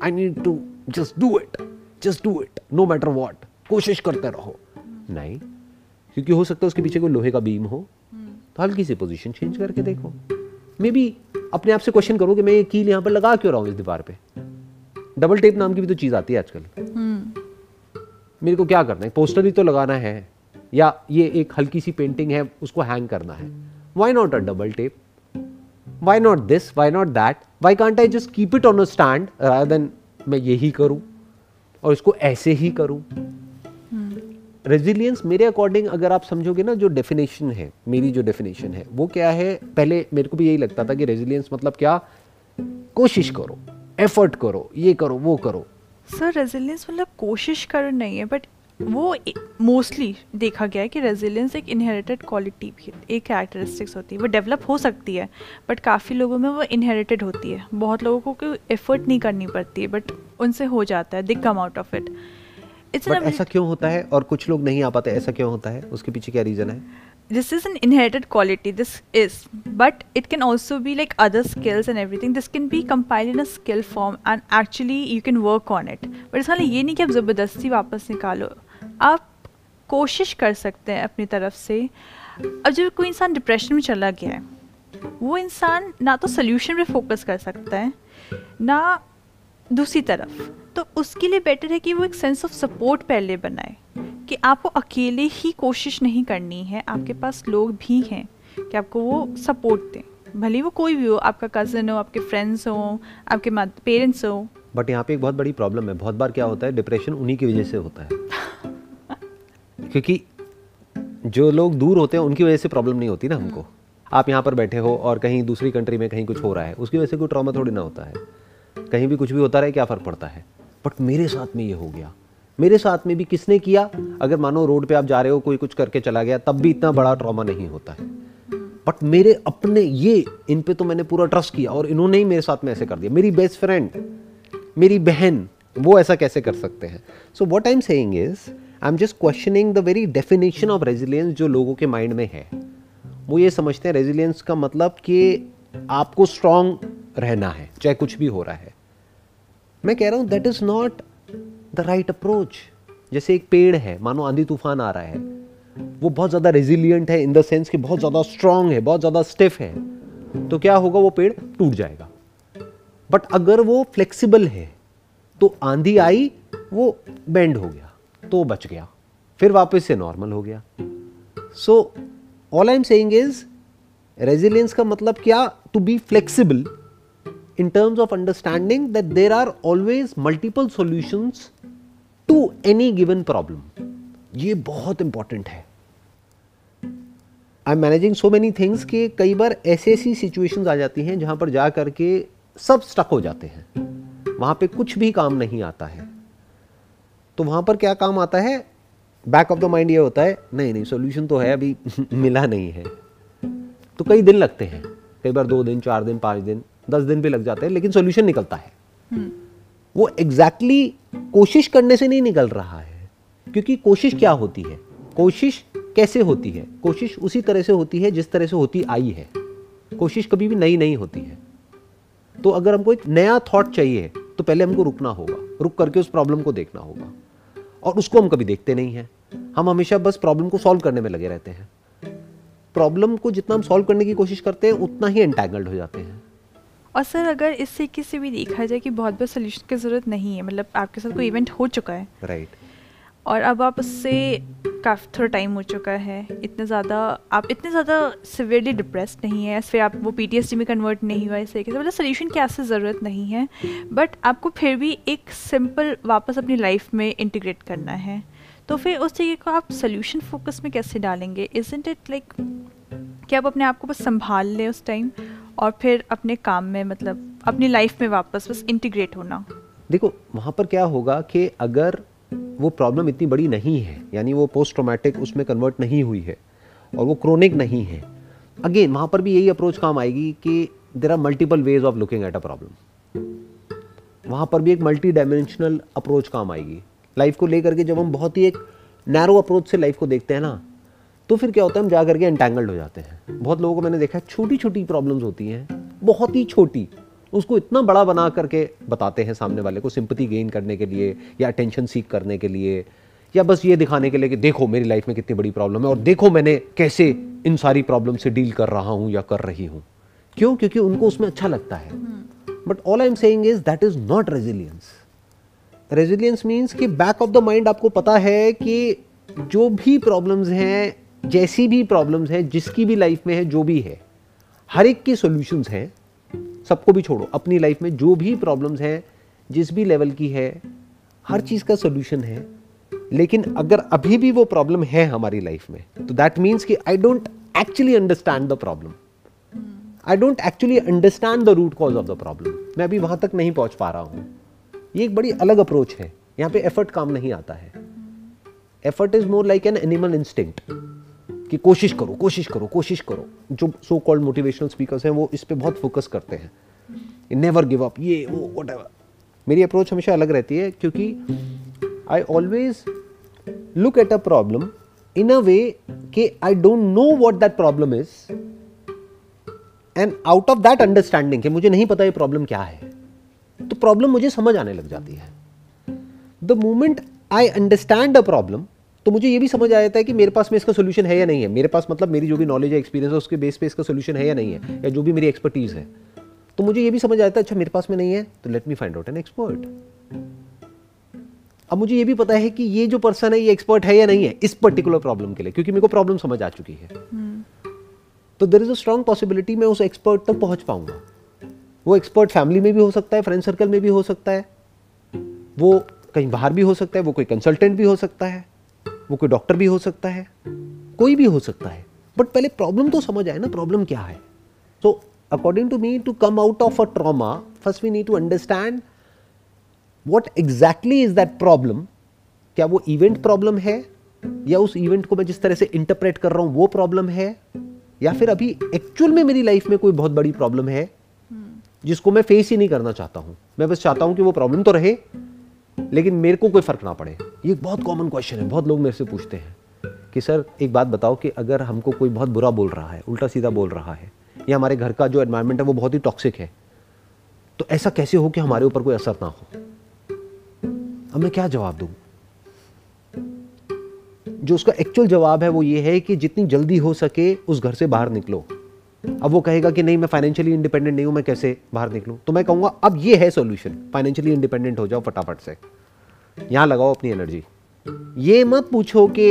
I need to just do it just do it no matter what, कोशिश करते रहो, नहीं, क्योंकि हो सकता है उसके पीछे कोई लोहे का बीम हो। तो हल्की सी पोजीशन चेंज करके देखो, मे बी अपने आप से क्वेश्चन करो कि मैं ये कील यहाँ पर लगा क्यों रहा हूँ इस दीवार पे। डबल टेप नाम की भी तो चीज आती है आजकल, मेरे को क्या करना है, पोस्टर ही तो लगाना है, या ये एक हल्की सी पेंटिंग है उसको हैंग करना है, why not a double tape, why not this, why not that, why can't I just keep it on a stand rather than मैं यही करूँ और इसको ऐसे ही करूँ। रेजिलियंस मेरे अकॉर्डिंग अगर आप समझोगे ना, जो डेफिनेशन है, मेरी जो डेफिनेशन है वो क्या है, पहले मेरे को भी यही लगता था कि रेजिलियंस मतलब क्या, कोशिश करो, एफर्ट करो, ये करो, वो करो। सर रेजिलियंस मतलब कोशिश कर नहीं है, बट वो मोस्टली देखा गया है कि रेजिलियंस एक इनहेरिटेड क्वालिटी भी, एक कैरेक्टरिस्टिक्स होती है, वो डेवलप हो सकती है बट काफ़ी लोगों में वो इनहेरिटेड होती है, बहुत लोगों को एफर्ट नहीं करनी पड़ती है बट उनसे हो जाता है, they come out of it. But ऐसा क्यों होता है और कुछ लोग नहीं आ पाते, ऐसा क्यों होता है, उसके पीछे क्या रीजन है? This is an inherited quality, this is, but it can also be like other skills and everything, this can be compiled in a skill form and actually you can work on it. But इसका ये नहीं कि आप ज़बरदस्ती वापस निकालो, आप कोशिश कर सकते हैं अपनी तरफ से। अब जब कोई इंसान डिप्रेशन में चला गया है, वो इंसान ना तो सोल्यूशन पे फोकस कर सकता है ना दूसरी तरफ, तो उसके लिए बेटर है कि वो एक सेंस ऑफ सपोर्ट पहले बनाए कि आपको अकेले ही कोशिश नहीं करनी है, आपके पास लोग भी हैं कि आपको वो सपोर्ट दें, भले वो कोई भी हो, आपका कज़न हो, आपके फ्रेंड्स हो, आपके पेरेंट्स हो। बट यहाँ पे एक बहुत बड़ी प्रॉब्लम है, बहुत बार क्या होता है डिप्रेशन उन्हीं की वजह से होता है क्योंकि जो लोग दूर होते हैं उनकी वजह से प्रॉब्लम नहीं होती ना हमको। आप यहाँ पर बैठे हो और कहीं दूसरी कंट्री में कहीं कुछ हो रहा है, उसकी वजह से कोई ट्रॉमा थोड़ी ना होता है, कहीं भी कुछ भी होता रहे क्या फ़र्क पड़ता है। बट मेरे साथ में ये हो गया, मेरे साथ में भी किसने किया, अगर मानो रोड पे आप जा रहे हो कोई कुछ करके चला गया तब भी इतना बड़ा ट्रॉमा नहीं होता है, बट मेरे अपने ये इन पे तो मैंने पूरा ट्रस्ट किया और इन्होंने ही मेरे साथ में ऐसे कर दिया, मेरी बेस्ट फ्रेंड, मेरी बहन, वो ऐसा कैसे कर सकते हैं। So what I am saying is I am just questioning the very definition of resilience जो लोगों के माइंड में है। वो ये समझते हैं रेजिलियंस का मतलब कि आपको स्ट्रॉन्ग रहना है चाहे कुछ भी हो रहा है। मैं कह रहा हूँ that is not the right approach. जैसे एक पेड़ है, मानो आंधी तूफान आ रहा है, वो बहुत ज़्यादा रेजिलियंट है इन द सेंस कि बहुत ज़्यादा स्ट्रांग है, बहुत ज़्यादा स्टिफ है, तो क्या होगा वो पेड़ टूट जाएगा। बट अगर वो फ्लेक्सिबल है तो आंधी आई वो बेंड हो गया तो बच गया, फिर वापस से नॉर्मल हो गया। So all I am saying is resilience का मतलब क्या? To be flexible in terms of understanding that there are always multiple solutions to any given problem. ये बहुत important है. I am managing so many things कि कई बार ऐसी ऐसी सिचुएशंस आ जाती हैं जहाँ पर जा करके सब स्टक हो जाते हैं, वहाँ पे कुछ भी काम नहीं आता है. तो वहाँ पर क्या काम आता है? बैक ऑफ द माइंड ये होता है नहीं नहीं सॉल्यूशन तो है, अभी मिला नहीं है. तो कई दिन लगते हैं, कई बार दो दिन, चार दिन, पाँच दिन, दस दिन भी लग जाते हैं, लेकिन सॉल्यूशन निकलता है. hmm. वो एग्जैक्टली exactly कोशिश करने से नहीं निकल रहा है, क्योंकि कोशिश क्या होती है? कोशिश कैसे होती है? कोशिश उसी तरह से होती है जिस तरह से होती आई है. कोशिश कभी भी नई नहीं होती है. तो अगर हमको एक नया थॉट चाहिए तो पहले हमको रुकना होगा, रुक करके उस प्रॉब्लम को देखना होगा, और उसको हम कभी देखते नहीं हैं. हम हमेशा बस प्रॉब्लम को सॉल्व करने में लगे रहते हैं. प्रॉब्लम को जितना हम सॉल्व करने की कोशिश करते हैं उतना ही एंटैंगल्ड हो जाते हैं. और सर अगर इससे किसी भी देखा जाए कि बहुत बार सोल्यूशन की ज़रूरत नहीं है, मतलब आपके साथ कोई इवेंट हो चुका है राइट, और अब आप उससे काफ़ी थोड़ा टाइम हो चुका है, इतना ज़्यादा आप इतने ज़्यादा सिवियरली डिप्रेस्ड नहीं है, फिर आप वो पीटीएसडी में कन्वर्ट नहीं हुआ, इस तरीके से मतलब सोल्यूशन की ऐसे ज़रूरत नहीं है, बट आपको फिर भी एक सिंपल वापस अपनी लाइफ में इंटीग्रेट करना है. तो फिर उस तरीके को आप सोल्यूशन फोकस में कैसे डालेंगे? इजंट इट लाइक कि आप अपने आप को बस संभाल लें उस टाइम और फिर अपने काम में, मतलब अपनी लाइफ में वापस बस इंटीग्रेट होना. देखो वहाँ पर क्या होगा कि अगर वो प्रॉब्लम इतनी बड़ी नहीं है, यानी वो पोस्ट ट्रॉमेटिक उसमें कन्वर्ट नहीं हुई है और वो क्रोनिक नहीं है, अगेन वहाँ पर भी यही अप्रोच काम आएगी कि there are multiple ways of looking at a problem. वहाँ पर भी एक मल्टी डायमेंशनल अप्रोच काम आएगी लाइफ को लेकर के. जब हम बहुत ही एक नैरो अप्रोच से लाइफ को देखते हैं ना, तो फिर क्या होता है, हम जा करके एंटैंगल्ड हो जाते हैं. बहुत लोगों को मैंने देखा है छोटी छोटी प्रॉब्लम्स होती हैं, बहुत ही छोटी, उसको इतना बड़ा बना करके बताते हैं सामने वाले को, सिंपैथी गेन करने के लिए या अटेंशन सीख करने के लिए, या बस ये दिखाने के लिए कि देखो मेरी लाइफ में कितनी बड़ी प्रॉब्लम है और देखो मैंने कैसे इन सारी प्रॉब्लम से डील कर रहा हूँ या कर रही हूँ. क्यों? क्योंकि उनको उसमें अच्छा लगता है. But all I am saying is that is not resilience. Resilience means कि बैक ऑफ द माइंड आपको पता है कि जो भी प्रॉब्लम्स हैं, जैसी भी प्रॉब्लम्स हैं, जिसकी भी लाइफ में है, जो भी है, हर एक की सॉल्यूशंस हैं. सबको भी छोड़ो, अपनी लाइफ में जो भी प्रॉब्लम्स हैं, जिस भी लेवल की है, हर चीज़ का सोल्यूशन है. लेकिन अगर अभी भी वो प्रॉब्लम है हमारी लाइफ में, तो दैट मीन्स कि I don't actually understand the problem, I don't actually understand the root cause of the problem. मैं अभी वहाँ तक नहीं पहुँच पा रहा हूँ. ये एक बड़ी अलग अप्रोच है. यहाँ पे एफर्ट काम नहीं आता है. Effort is more like an animal instinct कि कोशिश करो, कोशिश करो, कोशिश करो. जो सो कॉल्ड मोटिवेशनल स्पीकर्स हैं वो इस पे बहुत फोकस करते हैं, नेवर गिव अप, ये वो व्हाटएवर. मेरी अप्रोच हमेशा अलग रहती है, क्योंकि I always look at a problem in a way कि I don't know what that problem is, and out of that understanding कि मुझे नहीं पता ये प्रॉब्लम क्या है, तो प्रॉब्लम मुझे समझ आने लग जाती है. The moment I understand a problem, तो मुझे ये भी समझ आ जाता है कि मेरे पास में इसका सोल्यूशन है या नहीं है. मेरे पास मतलब मेरी जो भी नॉलेज है, एक्सपीरियंस है, उसके बेस पे इसका सोल्यूशन है या नहीं है, या जो भी मेरी एक्सपर्टीज़ है. तो मुझे ये भी समझ आ जाता है अच्छा मेरे पास में नहीं है, तो let me find out an expert. अब मुझे ये भी पता है कि ये जो पर्सन है ये एक्सपर्ट है या नहीं है इस पर्टिकुलर प्रॉब्लम के लिए, क्योंकि मेरे को प्रॉब्लम समझ आ चुकी है. hmm. तो there is a strong possibility मैं उस एक्सपर्ट तक पहुंच पाऊंगा. वो एक्सपर्ट फैमिली में भी हो सकता है, फ्रेंड सर्कल में भी हो सकता है, वो कहीं बाहर भी हो सकता है, वो कोई कंसल्टेंट भी हो सकता है, वो कोई डॉक्टर भी हो सकता है, कोई भी हो सकता है. बट पहले प्रॉब्लम तो समझ आए ना, प्रॉब्लम क्या है. So according to me, to come out of a trauma, first we need to understand what exactly is that problem. क्या वो इवेंट प्रॉब्लम है, या उस इवेंट को मैं जिस तरह से इंटरप्रेट कर रहा हूँ वो प्रॉब्लम है, या फिर अभी एक्चुअल में मेरी लाइफ में कोई बहुत बड़ी प्रॉब्लम है जिसको मैं फेस ही नहीं करना चाहता हूँ. मैं बस चाहता हूँ कि वो प्रॉब्लम तो रहे लेकिन मेरे को कोई फर्क ना पड़े. ये बहुत कॉमन क्वेश्चन है. बहुत लोग मेरे से पूछते हैं कि सर एक बात बताओ कि अगर हमको कोई बहुत बुरा बोल रहा है, उल्टा सीधा बोल रहा है, या हमारे घर का जो एनवायरनमेंट है वो बहुत ही टॉक्सिक है, तो ऐसा कैसे हो कि हमारे ऊपर कोई असर ना हो. अब मैं क्या जवाब दूं? जो उसका एक्चुअल जवाब है वो ये है कि जितनी जल्दी हो सके उस घर से बाहर निकलो. अब वो कहेगा कि नहीं मैं फाइनेंशियली इंडिपेंडेंट नहीं हूं, मैं कैसे बाहर निकलूं? तो मैं कहूंगा अब ये है सॉल्यूशन, फाइनेंशियली इंडिपेंडेंट हो जाओ फटाफट से, यहां लगाओ अपनी एनर्जी. ये मत पूछो कि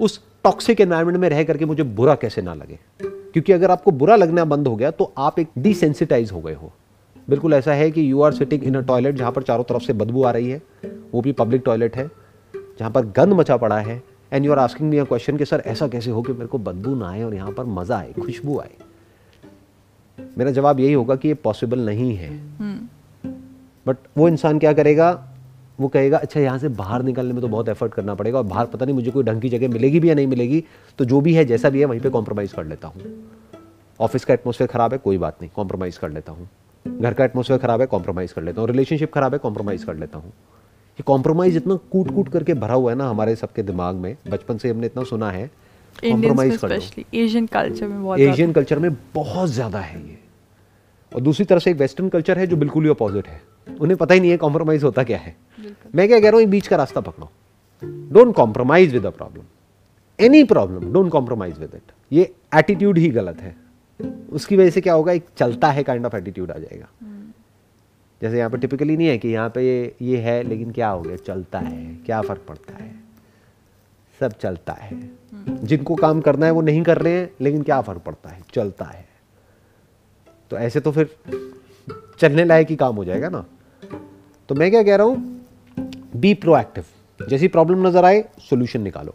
उस टॉक्सिक एनवायरनमेंट में रह करके मुझे बुरा कैसे ना लगे, क्योंकि अगर आपको बुरा लगना बंद हो गया तो आप एक डिसेंसिटाइज हो गए हो। बिल्कुल ऐसा है कि you are sitting in a toilet जहाँ पर चारों तरफ से बदबू आ रही है, वो भी पब्लिक टॉयलेट है जहाँ पर गंद मचा पड़ा है, and you are asking me a question कि सर ऐसा कैसे हो कि मेरे को बदबू ना आए और यहाँ पर मज़ा आए, खुशबू आए। मेरा जवाब यही होगा कि ये पॉसिबल नहीं है। बट वो इंसान क्या करेगा, वो कहेगा अच्छा यहाँ से बाहर निकलने में तो बहुत एफर्ट करना पड़ेगा और बाहर पता नहीं मुझे कोई ढंग की जगह मिलेगी भी या नहीं मिलेगी, तो जो भी है जैसा भी है वहीं पे कॉम्प्रोमाइज़ कर लेता हूँ। ऑफिस का एटमोसफेयर ख़राब है, कोई बात नहीं, कॉम्प्रोमाइज़ कर लेता हूँ। घर का एटमोसफेयर ख़राब है, कॉम्प्रोमाइज़ कर लेता हूँ। रिलेशनशिप ख़राब है, कॉम्प्रोमाइज़ कर लेता हूँ। ये कॉम्प्रोमाइज़ इतना कूट कूट करके भरा हुआ है ना हमारे सबके दिमाग में, बचपन से हमने इतना सुना है। कॉम्प्रोमाइज़ कर लो, एशियन कल्चर में बहुत एशियन कल्चर में बहुत ज़्यादा है ये। और दूसरी तरफ से एक वेस्टर्न कल्चर है जो बिल्कुल ही अपोजिट है, उन्हें पता ही नहीं है कॉम्प्रोमाइज़ होता क्या है। मैं क्या कह रहा हूँ, बीच का रास्ता पकड़ो, don't compromise with a problem, any problem don't compromise with it. ये एटीट्यूड ही गलत है, उसकी वजह से क्या होगा, एक चलता है काइंड ऑफ एटीट्यूड आ जाएगा। जैसे यहाँ पे टिपिकली नहीं है कि यहाँ पे ये ये है लेकिन क्या हो गया, चलता है, क्या फ़र्क पड़ता है, सब चलता है। जिनको काम करना है वो नहीं कर रहे हैं लेकिन क्या फ़र्क पड़ता है, चलता है। तो ऐसे तो फिर चलने लायक ही काम हो जाएगा ना। तो मैं क्या कह रहा हूँ, बी प्रोएक्टिव, जैसी प्रॉब्लम नज़र आए सोल्यूशन निकालो,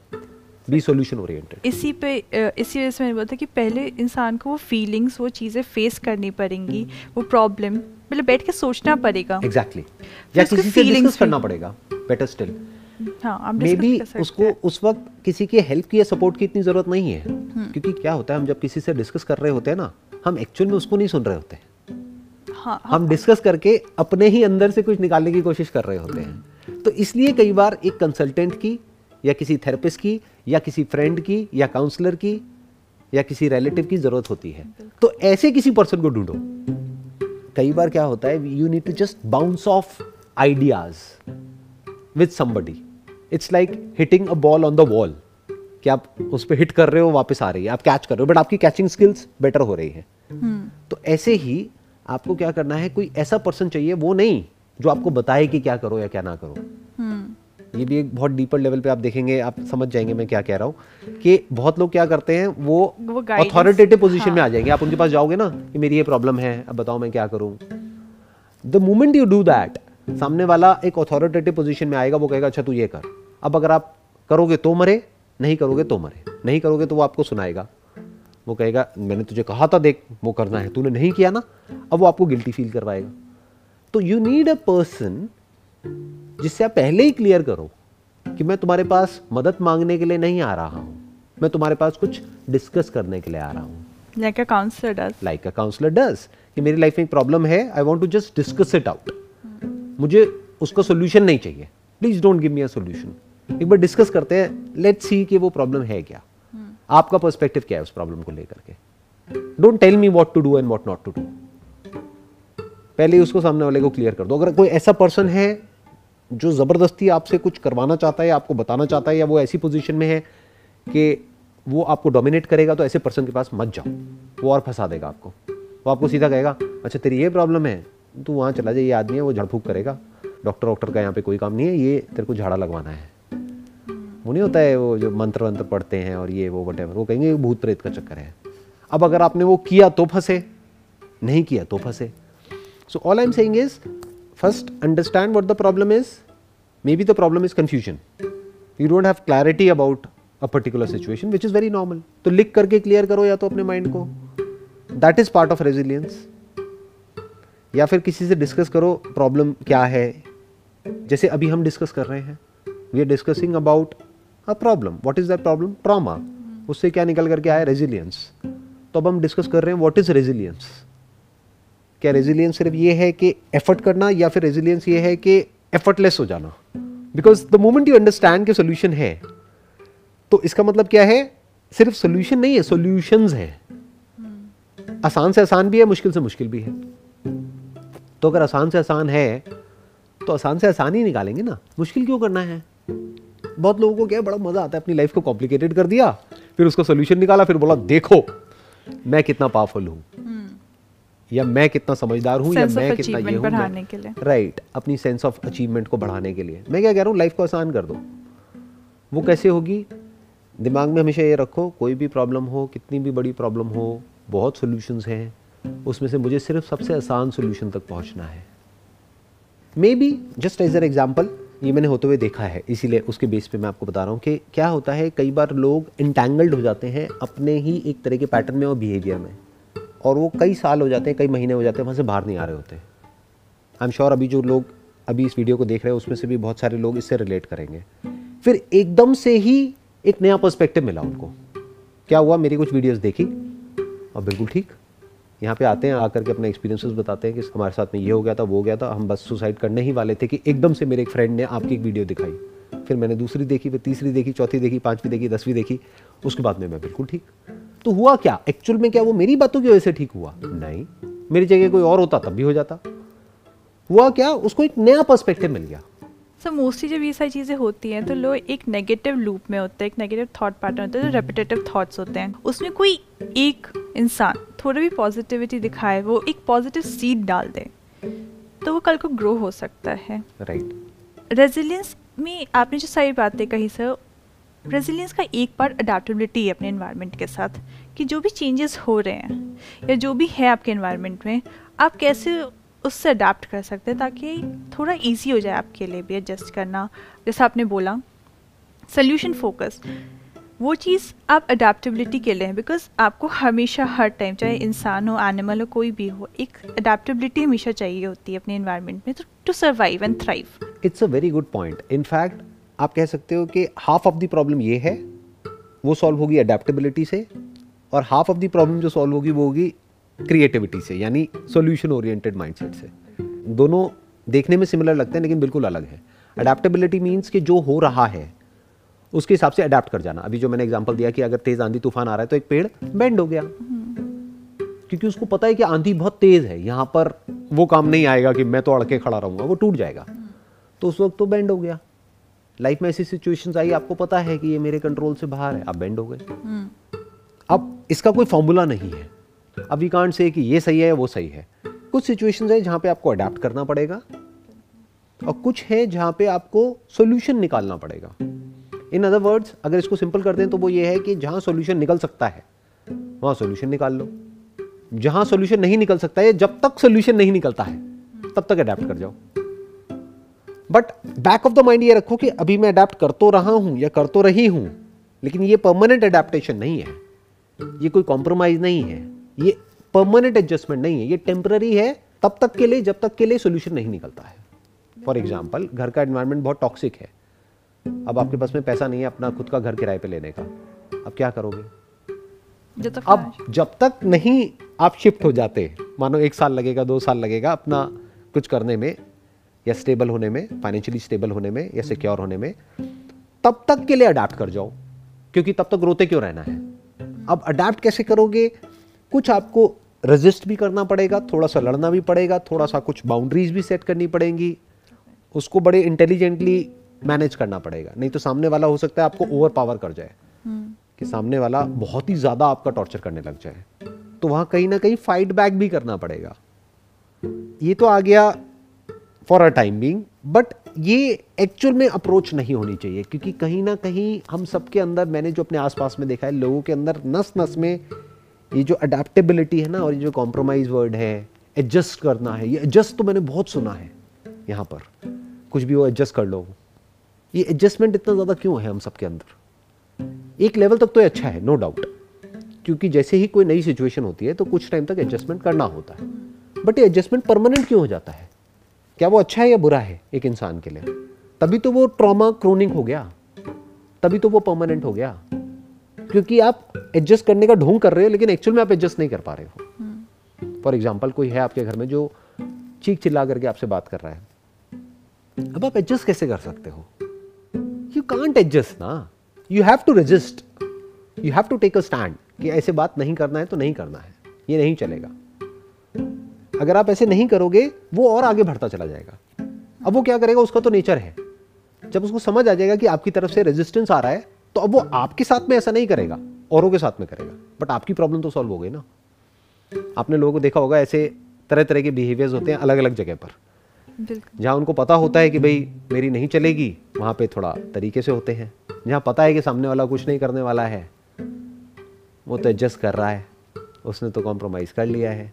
बी सोल्यूशन ओरिएंटेड। इसी पे इसी वजह से मैंने बोला था कि पहले इंसान को वो फीलिंग्स, वो चीज़ें फेस करनी पड़ेंगी, वो प्रॉब्लम मतलब बैठ के सोचना पड़ेगा। एग्जैक्टली या किसी से डिस्कस करना पड़ेगा, बेटर स्टिल। हाँ, मे बी उसको उस वक्त किसी के हेल्प की या सपोर्ट की इतनी ज़रूरत नहीं है, क्योंकि क्या होता है हम जब किसी से डिस्कस कर रहे होते हैं ना, हम एक्चुअल में उसको नहीं सुन रहे होते हैं। हाँ, हाँ, हम डिस्कस करके अपने ही अंदर से कुछ निकालने की कोशिश कर रहे होते हैं। तो इसलिए कई बार एक कंसल्टेंट की या किसी थेरेपिस्ट की या किसी फ्रेंड की या काउंसलर की या किसी रिलेटिव की ज़रूरत होती है। तो ऐसे किसी पर्सन को ढूंढो। कई बार क्या होता है, you need to just bounce off ideas with somebody. It's like hitting a ball on the wall, कि आप उस पर हिट कर रहे हो, वापस आ रही है, आप कैच कर रहे हो, बट आपकी कैचिंग स्किल्स बेटर हो रही है। तो ऐसे ही आपको क्या करना है, कोई ऐसा पर्सन चाहिए, वो नहीं जो आपको बताए कि क्या करो या क्या ना करो। ये भी एक बहुत डीपर लेवल पे आप देखेंगे, आप समझ जाएंगे मैं क्या कह रहा हूँ। कि बहुत लोग क्या करते हैं, वो अथॉरिटेटिव पोजीशन में आ जाएंगे। आप उनके पास जाओगे ना कि मेरी ये प्रॉब्लम है, अब बताओ मैं क्या करूँ। The moment you do that, सामने वाला एक अथॉरिटेटिव पोजीशन में आएगा, वो कहेगा अच्छा तू ये कर। अब अगर आप करोगे तो मरे, नहीं करोगे तो मरे, नहीं करोगे तो वो आपको सुनाएगा। वो कहेगा मैंने तुझे कहा था देख वो करना है, तूने नहीं किया ना। अब वो आपको गिल्टी फील करवाएगा। तो यू नीड अ पर्सन जिससे आप पहले ही क्लियर करो कि मैं तुम्हारे पास मदद मांगने के लिए नहीं आ रहा हूँ, मैं तुम्हारे पास कुछ डिस्कस करने के लिए आ रहा हूँ। Like a counsellor does, like a counsellor does, कि मेरी लाइफ में एक प्रॉब्लम है, I want to just discuss it out, मुझे उसका सोल्यूशन नहीं चाहिए, please don't give me a solution, एक बार डिस्कस करते हैं, लेट्स सी कि वो प्रॉब्लम है क्या, आपका पर्सपेक्टिव क्या है उस प्रॉब्लम को लेकर के। Don't tell me what to do and what not to do, पहले उसको सामने वाले को क्लियर कर दो। अगर कोई ऐसा पर्सन है जो ज़बरदस्ती आपसे कुछ करवाना चाहता है, आपको बताना चाहता है, या वो ऐसी पोजीशन में है कि वो आपको डोमिनेट करेगा, तो ऐसे पर्सन के पास मत जाओ, वो और फंसा देगा आपको। वो आपको सीधा कहेगा अच्छा तेरी ये प्रॉब्लम है, तू वहाँ चला जाए, ये आदमी है वो झाड़फूक करेगा, डॉक्टर डॉक्टर का यहाँ पे कोई काम नहीं है, ये तेरे को झाड़ा लगवाना है। वो नहीं होता है वो जो मंत्र वंत्र पढ़ते हैं और ये वो वटेवर, वो कहेंगे भूत प्रेत का चक्कर है। अब अगर आपने वो किया तो फंसे, नहीं किया तो फंसे। So all I am saying is first understand what the problem is. Maybe the problem is confusion, you don't have clarity about a particular situation, which is very normal. To likh karke clear karo ya to apne mind ko, that is part of resilience. Ya fir kisi se discuss karo problem kya hai, jaise abhi hum discuss kar rahe hain, we are discussing about a problem. What is that problem? Trauma. Usse kya nikal karke aaya? Resilience. To ab hum discuss kar rahe hain what is resilience. क्या resilience सिर्फ ये है कि effort करना, या फिर resilience ये है कि एफर्टलेस हो जाना? Because the moment you understand कि सोल्यूशन है, तो इसका मतलब क्या है, सिर्फ सोल्यूशन नहीं है, सोल्यूशंस हैं। hmm. आसान से आसान भी है, मुश्किल से मुश्किल भी है। तो अगर आसान से आसान है तो आसान से आसान ही निकालेंगे ना, मुश्किल क्यों करना है? बहुत लोगों को क्या बड़ा मजा आता है, अपनी लाइफ को कॉम्प्लिकेटेड कर दिया, फिर उसका सोल्यूशन निकाला, फिर बोला देखो मैं कितना पावरफुल हूँ, या मैं कितना समझदार हूँ, या मैं कितना ये हूँ। राइट, अपनी सेंस ऑफ अचीवमेंट को बढ़ाने के लिए। मैं क्या कह रहा हूँ, लाइफ को आसान कर दो। वो कैसे होगी? दिमाग में हमेशा ये रखो, कोई भी प्रॉब्लम हो, कितनी भी बड़ी प्रॉब्लम हो, बहुत सॉल्यूशंस हैं, उसमें से मुझे सिर्फ सबसे आसान सॉल्यूशन तक पहुंचना है। Maybe just as an example, ये मैंने होते हुए देखा है, इसीलिए उसके बेस पे मैं आपको बता रहा हूँ कि क्या होता है। कई बार लोग इंटेंगल्ड हो जाते हैं अपने ही एक तरह के पैटर्न में और बिहेवियर में, और वो कई साल हो जाते हैं, कई महीने हो जाते हैं, वहाँ से बाहर नहीं आ रहे होते। आई एम श्योर अभी जो लोग अभी इस वीडियो को देख रहे हैं उसमें से भी बहुत सारे लोग इससे रिलेट करेंगे। फिर एकदम से ही एक नया पर्सपेक्टिव मिला उनको। क्या हुआ, मेरी कुछ वीडियोस देखी और बिल्कुल ठीक, यहाँ पे आते हैं, आकर के अपने एक्सपीरियंसेस बताते हैं कि हमारे साथ में ये हो गया था, वो हो गया था, हम बस सुसाइड करने ही वाले थे कि एकदम से मेरे एक फ्रेंड ने आपकी एक वीडियो दिखाई, फिर मैंने दूसरी देखी, फिर तीसरी देखी, चौथी देखी, पाँचवीं देखी, दसवीं देखी, उसके बाद में मैं बिल्कुल ठीक। तो हुआ क्या एक्चुअल में, क्या वो मेरी बातों की वजह से ठीक हुआ? नहीं, मेरी जगह कोई और होता तब भी हो जाता। हुआ क्या, उसको एक नया पर्सपेक्टिव मिल गया। सो मोस्टली जब ये सारी चीज़ें होती हैं तो लोग एक नेगेटिव लूप में होते हैं, एक नेगेटिव थॉट पैटर्न होता है, जो रेपिटेटिव थॉट्स होते हैं। उसमें कोई एक इंसान थोड़ी भी पॉजिटिविटी दिखाए, वो एक पॉजिटिव सीड डाल दे, तो वो कल को ग्रो हो सकता है। राइट। रेजिलियंस में आपने जो सारी बातें कही सर, रेजिलियंस का एक पार्ट अडेप्टेबिलिटी है अपने एनवायरनमेंट के साथ, कि जो भी चेंजेस हो रहे हैं या जो भी है आपके एनवायरनमेंट में, आप कैसे उससे अडाप्ट कर सकते हैं ताकि थोड़ा इजी हो जाए आपके लिए भी एडजस्ट करना। जैसा आपने बोला सोल्यूशन फोकस, वो चीज़ आप अडाप्टेबिलिटी के लिए है, बिकॉज आपको हमेशा हर टाइम, चाहे इंसान हो, एनिमल हो, कोई भी हो, एक अडाप्टेबिलिटी हमेशा चाहिए होती है अपने एनवायरनमेंट में to survive and thrive. It's a very good point. In fact आप कह सकते हो कि हाफ ऑफ द प्रॉब्लम ये है, वो सॉल्व होगी अडाप्टेबिलिटी से, और हाफ ऑफ द प्रॉब्लम जो सॉल्व होगी वो होगी क्रिएटिविटी से, यानी सॉल्यूशन ओरिएंटेड माइंडसेट से। दोनों देखने में सिमिलर लगते हैं लेकिन बिल्कुल अलग है। अडैप्टेबिलिटी मींस कि जो हो रहा है उसके हिसाब से अडैप्ट कर जाना। अभी जो मैंने एग्जांपल दिया कि अगर तेज आंधी तूफान आ रहा है तो एक पेड़ बेंड हो गया, क्योंकि उसको पता है कि आंधी बहुत तेज है, यहाँ पर वो काम नहीं आएगा कि मैं तो अड़के खड़ा रहूंगा, वो टूट जाएगा, तो उस वक्त तो बेंड हो गया। लाइफ में ऐसी सिचुएशंस आई, आपको पता है कि ये मेरे कंट्रोल से बाहर है, आप बेंड हो गए। अब इसका कोई फॉर्मूला नहीं है, अब वी कांट से कि ये सही है वो सही है। कुछ सिचुएशंस हैं जहाँ पे आपको अडैप्ट करना पड़ेगा और कुछ है जहाँ पे आपको सॉल्यूशन निकालना पड़ेगा। इन अदर वर्ड्स, अगर इसको सिंपल कर दें तो वो ये है कि जहाँ सॉल्यूशन निकल सकता है वहाँ सॉल्यूशन निकाल लो, जहाँ सॉल्यूशन नहीं निकल सकता है, जब तक सॉल्यूशन नहीं निकलता है तब तक अडैप्ट कर जाओ। But back of the mind ये रखो कि अभी मैं अडैप्ट कर तो रहा हूँ या कर तो रही हूँ, लेकिन ये परमानेंट अडैप्टेशन नहीं है, ये कोई कॉम्प्रोमाइज नहीं है, ये परमानेंट एडजस्टमेंट नहीं है, ये टेम्पररी है तब तक के लिए जब तक के लिए सोल्यूशन नहीं निकलता है। फॉर एग्जाम्पल, घर का एनवायरनमेंट बहुत टॉक्सिक है, अब आपके पास में पैसा नहीं है अपना खुद का घर किराए पे लेने का, अब क्या करोगे? तो अब जब तक नहीं आप शिफ्ट हो जाते, मानो एक साल लगेगा, दो साल लगेगा अपना कुछ करने में या स्टेबल होने में, फाइनेंशियली स्टेबल होने में या सिक्योर होने में, तब तक के लिए अडैप्ट कर जाओ, क्योंकि तब तक रोते क्यों रहना है। अब अडैप्ट कैसे करोगे? कुछ आपको रेजिस्ट भी करना पड़ेगा, थोड़ा सा लड़ना भी पड़ेगा, थोड़ा सा कुछ बाउंड्रीज भी सेट करनी पड़ेंगी, उसको बड़े इंटेलिजेंटली मैनेज करना पड़ेगा, नहीं तो सामने वाला हो सकता है आपको ओवर पावर कर जाए, कि सामने वाला बहुत ही ज़्यादा आपका टॉर्चर करने लग जाए, तो वहाँ कहीं ना कहीं फाइट बैक भी करना पड़ेगा। ये तो आ गया for a time being, but ये एक्चुअल में अप्रोच नहीं होनी चाहिए, क्योंकि कहीं ना कहीं हम सबके अंदर, मैंने जो अपने आसपास में देखा है, लोगों के अंदर नस नस में ये जो अडैप्टेबिलिटी है ना, और ये जो कॉम्प्रोमाइज वर्ड है, एडजस्ट करना है, ये एडजस्ट तो मैंने बहुत सुना है, यहाँ पर कुछ भी हो एडजस्ट कर लो, ये एडजस्टमेंट इतना ज़्यादा क्यों है हम सबके अंदर? एक लेवल तक तो ये अच्छा है, नो डाउट, क्योंकि जैसे ही कोई नई सिचुएशन होती है तो कुछ टाइम तक एडजस्टमेंट करना होता है, बट ये एडजस्टमेंट परमानेंट क्यों हो जाता है? क्या वो अच्छा है या बुरा है एक इंसान के लिए? तभी तो वो ट्रॉमा क्रोनिक हो गया, तभी तो वो परमानेंट हो गया, क्योंकि आप एडजस्ट करने का ढोंग कर रहे हो लेकिन एक्चुअल में आप एडजस्ट नहीं कर पा रहे हो। फॉर एग्जाम्पल, कोई है आपके घर में जो चीख चिल्ला करके आपसे बात कर रहा है, अब आप एडजस्ट कैसे कर सकते हो? यू कांट एडजस्ट ना, you have to resist, you have to take a stand कि ऐसे बात नहीं करना है तो नहीं करना है, ये नहीं चलेगा। अगर आप ऐसे नहीं करोगे वो और आगे बढ़ता चला जाएगा। अब वो क्या करेगा, उसका तो नेचर है, जब उसको समझ आ जाएगा कि आपकी तरफ से रेजिस्टेंस आ रहा है तो अब वो आपके साथ में ऐसा नहीं करेगा, औरों के साथ में करेगा, बट आपकी प्रॉब्लम तो सॉल्व हो गई ना। आपने लोगों को देखा होगा ऐसे तरह तरह के बिहेवियर्स होते हैं अलग अलग जगह पर, जहाँ उनको पता होता है कि भाई मेरी नहीं चलेगी, वहाँ पे थोड़ा तरीके से होते हैं। जहाँ पता है कि सामने वाला कुछ नहीं करने वाला है, वो तो एडजस्ट कर रहा है, उसने तो कॉम्प्रोमाइज़ कर लिया है,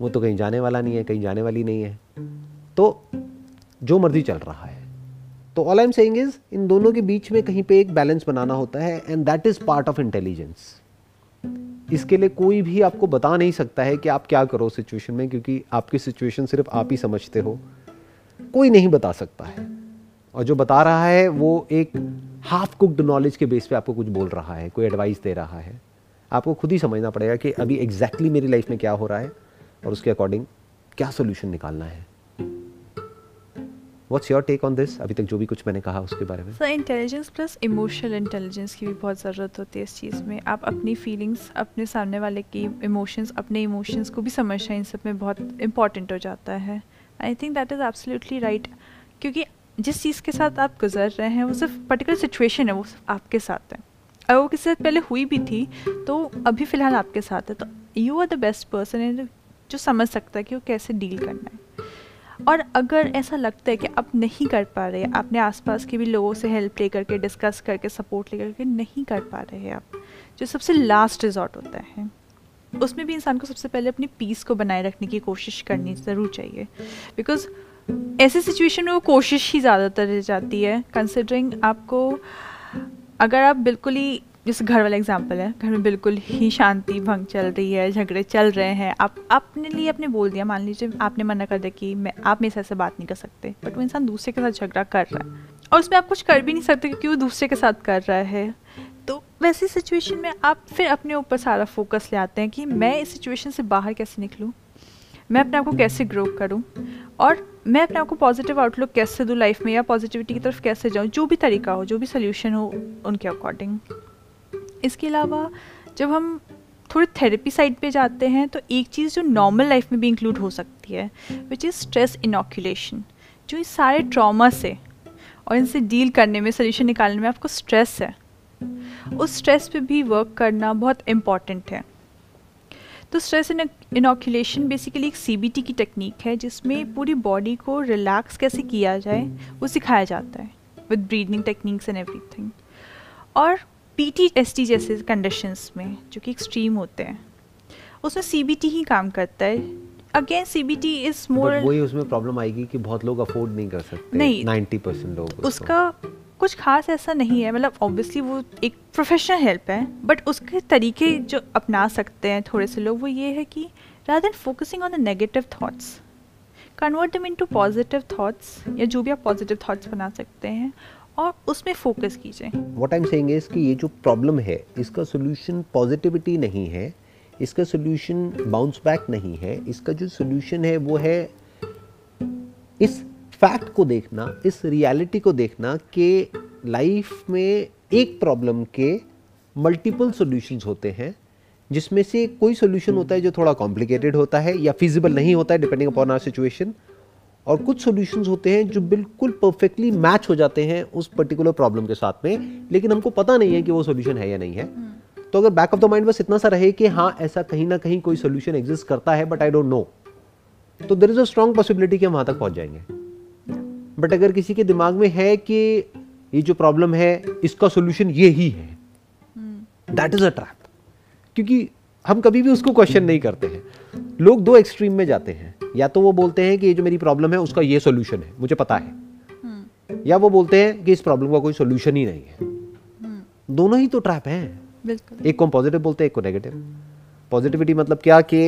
वो तो कहीं जाने वाला नहीं है, कहीं जाने वाली नहीं है, तो जो मर्जी चल रहा है। तो all I am saying is इन दोनों के बीच में कहीं पे एक बैलेंस बनाना होता है, and that is part of intelligence. इसके लिए कोई भी आपको बता नहीं सकता है कि आप क्या करो सिचुएशन में, क्योंकि आपकी सिचुएशन सिर्फ आप ही समझते हो, कोई नहीं बता सकता है। और जो बता रहा है वो एक हाफ कुक्ड नॉलेज के बेस पे आपको कुछ बोल रहा है, कोई एडवाइस दे रहा है। आपको खुद ही समझना पड़ेगा कि अभी एग्जैक्टली मेरी लाइफ में क्या हो रहा है और उसके अकॉर्डिंग क्या सोल्यूशन निकालना है। What's your take on this, अभी तक जो भी कुछ मैंने कहा उसके बारे में? Sir, intelligence plus emotional intelligence की भी बहुत ज़रूरत होती है इस चीज़ में। आप अपनी फीलिंग्स, अपने सामने वाले की इमोशंस, अपने इमोशंस को भी समझना इन सब में बहुत इंपॉर्टेंट हो जाता है। I think that is absolutely right, क्योंकि जिस चीज़ के साथ आप गुजर रहे हैं वो सिर्फ पर्टिकुलर सिचुएशन है, वो सिर्फ आपके साथ है। अगर वो किसी से पहले हुई भी थी तो अभी फ़िलहाल आपके साथ है, तो you are the best person and जो समझ सकता है कि वो कैसे डील करना है। और अगर ऐसा लगता है कि आप नहीं कर पा रहे, आपने आसपास के भी लोगों से हेल्प ले करके, डिस्कस करके, सपोर्ट ले करके नहीं कर पा रहे हैं आप, जो सबसे लास्ट रिजॉर्ट होता है, उसमें भी इंसान को सबसे पहले अपनी पीस को बनाए रखने की कोशिश करनी ज़रूर चाहिए। बिकॉज ऐसे सिचुएशन में वो कोशिश ही ज़्यादातर रह जाती है, कंसिडरिंग आपको, अगर आप बिल्कुल ही, जैसे घर वाला एग्जाम्पल है, घर में बिल्कुल ही शांति भंग चल रही है, झगड़े चल रहे हैं, आप अपने लिए आपने बोल दिया, मान लीजिए आपने मना कर दिया कि मैं आप मेरे से बात नहीं कर सकते, बट वो इंसान दूसरे के साथ झगड़ा कर रहा है और उसमें आप कुछ कर भी नहीं सकते क्योंकि वो दूसरे के साथ कर रहा है। तो वैसी सिचुएशन में आप फिर अपने ऊपर सारा फोकस ले आते हैं कि मैं इस सिचुएशन से बाहर कैसे निकलूँ, मैं अपने आप को कैसे ग्रो करूँ, और मैं अपने आप को पॉजिटिव आउटलुक कैसे दूँ लाइफ में, या पॉजिटिविटी की तरफ कैसे जाऊँ, जो भी तरीका हो, जो भी सोल्यूशन हो उनके अकॉर्डिंग। इसके अलावा जब हम थोड़ी थेरेपी साइड पे जाते हैं तो एक चीज़ जो नॉर्मल लाइफ में भी इंक्लूड हो सकती है, विच इज़ स्ट्रेस इनोक्यूलेशन, जो इस सारे ट्रॉमा से और इनसे डील करने में, सोल्यूशन निकालने में आपको स्ट्रेस है, उस स्ट्रेस पे भी वर्क करना बहुत इम्पॉर्टेंट है। तो स्ट्रेस इनोक्यूलेशन बेसिकली एक सीबीटी की टेक्निक है जिसमें पूरी बॉडी को रिलैक्स कैसे किया जाए वो सिखाया जाता है, with breathing techniques and everything. और पीटीएसडी जैसे कंडीशंस में, जो कि एक्सट्रीम होते हैं, उसमें सीबीटी ही काम करता है। अगेन सीबीटी इज मोर, वही उसमें प्रॉब्लम आएगी कि बहुत लोग अफोर्ड नहीं कर सकते, नहीं, नब्बे परसेंट लोग। उसका कुछ खास ऐसा नहीं है, मतलब ऑब्वियसली वो एक प्रोफेशनल हेल्प है, बट उसके तरीके जो अपना सकते हैं थोड़े से लोग, वो ये है कि rather than focusing on the negative thoughts, convert them into positive thoughts, या जो भी आप पॉजिटिव थाट्स बना सकते हैं, और उसमें फोकस कीजिए। What I am saying is कि ये जो प्रॉब्लम है इसका सोल्यूशन पॉजिटिविटी नहीं है, इसका सोल्यूशन बाउंस बैक नहीं है, इसका जो सोल्यूशन है वो है इस फैक्ट को देखना, इस रियलिटी को देखना कि लाइफ में एक प्रॉब्लम के मल्टीपल सोल्यूशंस होते हैं, जिसमें से कोई सोल्यूशन होता है जो थोड़ा कॉम्प्लिकेटेड होता है या फिजिबल नहीं होता है डिपेंडिंग अपॉन आवर सिचुएशन, और कुछ सॉल्यूशंस होते हैं जो बिल्कुल परफेक्टली मैच हो जाते हैं उस पर्टिकुलर प्रॉब्लम के साथ में, लेकिन हमको पता नहीं है कि वो सॉल्यूशन है या नहीं है। तो अगर बैक ऑफ द माइंड बस इतना सा रहे कि हाँ ऐसा कहीं ना कहीं कोई सॉल्यूशन एग्जिस्ट करता है बट आई डोंट नो, तो there is a strong possibility कि हम वहां तक पहुंच जाएंगे। बट अगर किसी के दिमाग में है कि ये जो प्रॉब्लम है इसका सॉल्यूशन ये ही है, दैट इज अ ट्रैप, क्योंकि हम कभी भी उसको क्वेश्चन नहीं करते हैं। लोग दो एक्सट्रीम में जाते हैं, या तो वो बोलते हैं कि ये जो मेरी प्रॉब्लम है उसका ये सॉल्यूशन है, मुझे पता है, या वो बोलते हैं कि इस प्रॉब्लम का कोई सॉल्यूशन ही नहीं है। दोनों ही तो ट्रैप हैं, एक को पॉजिटिव बोलते हैं, एक को नेगेटिव। पॉजिटिविटी मतलब क्या कि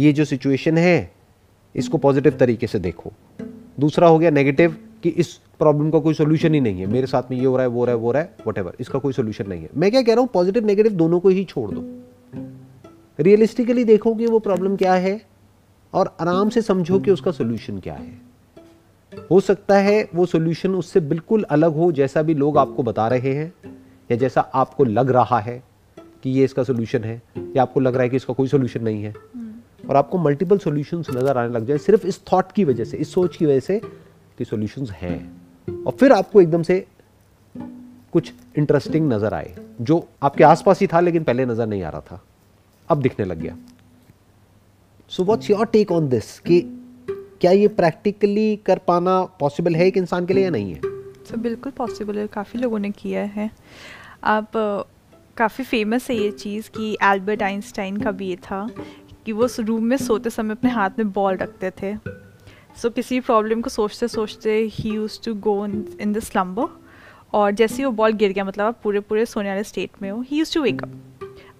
ये जो सिचुएशन है इसको पॉजिटिव तरीके से देखो, दूसरा हो गया नेगेटिव कि इस प्रॉब्लम का कोई सॉल्यूशन ही नहीं है, मेरे साथ में ये हो रहा है, वो रहा है, वो रहा है, व्हाटएवर, इसका कोई सॉल्यूशन नहीं है। मैं क्या कह रहा हूँ, पॉजिटिव नेगेटिव दोनों को ही छोड़ दो, रियलिस्टिकली देखो कि वो प्रॉब्लम क्या है और आराम से समझो कि उसका सॉल्यूशन क्या है। हो सकता है वो सॉल्यूशन उससे बिल्कुल अलग हो जैसा भी लोग आपको बता रहे हैं, या जैसा आपको लग रहा है कि ये इसका सॉल्यूशन है, या आपको लग रहा है कि इसका कोई सॉल्यूशन नहीं है, और आपको मल्टीपल सॉल्यूशंस नज़र आने लग जाए सिर्फ इस थॉट की वजह से, इस सोच की वजह से कि सॉल्यूशंस हैं, और फिर आपको एकदम से कुछ इंटरेस्टिंग नज़र आए जो आपके आसपास ही था लेकिन पहले नज़र नहीं आ रहा था, अब दिखने लग गया। So what's your take on this कि क्या ये प्रैक्टिकली कर पाना पॉसिबल है एक इंसान के लिए या नहीं है? तो बिल्कुल पॉसिबल है, काफ़ी लोगों ने किया है। आप काफ़ी फेमस है ये चीज़ कि एल्बर्ट आइंस्टाइन का भी ये था कि वो रूम में सोते समय अपने हाथ में बॉल रखते थे। सो so, किसी प्रॉब्लम को सोचते सोचते he used to go in the slumber, और जैसे ही वो बॉल गिर गया, मतलब आप पूरे पूरे सोने वाले स्टेट में हो, he used to wake up.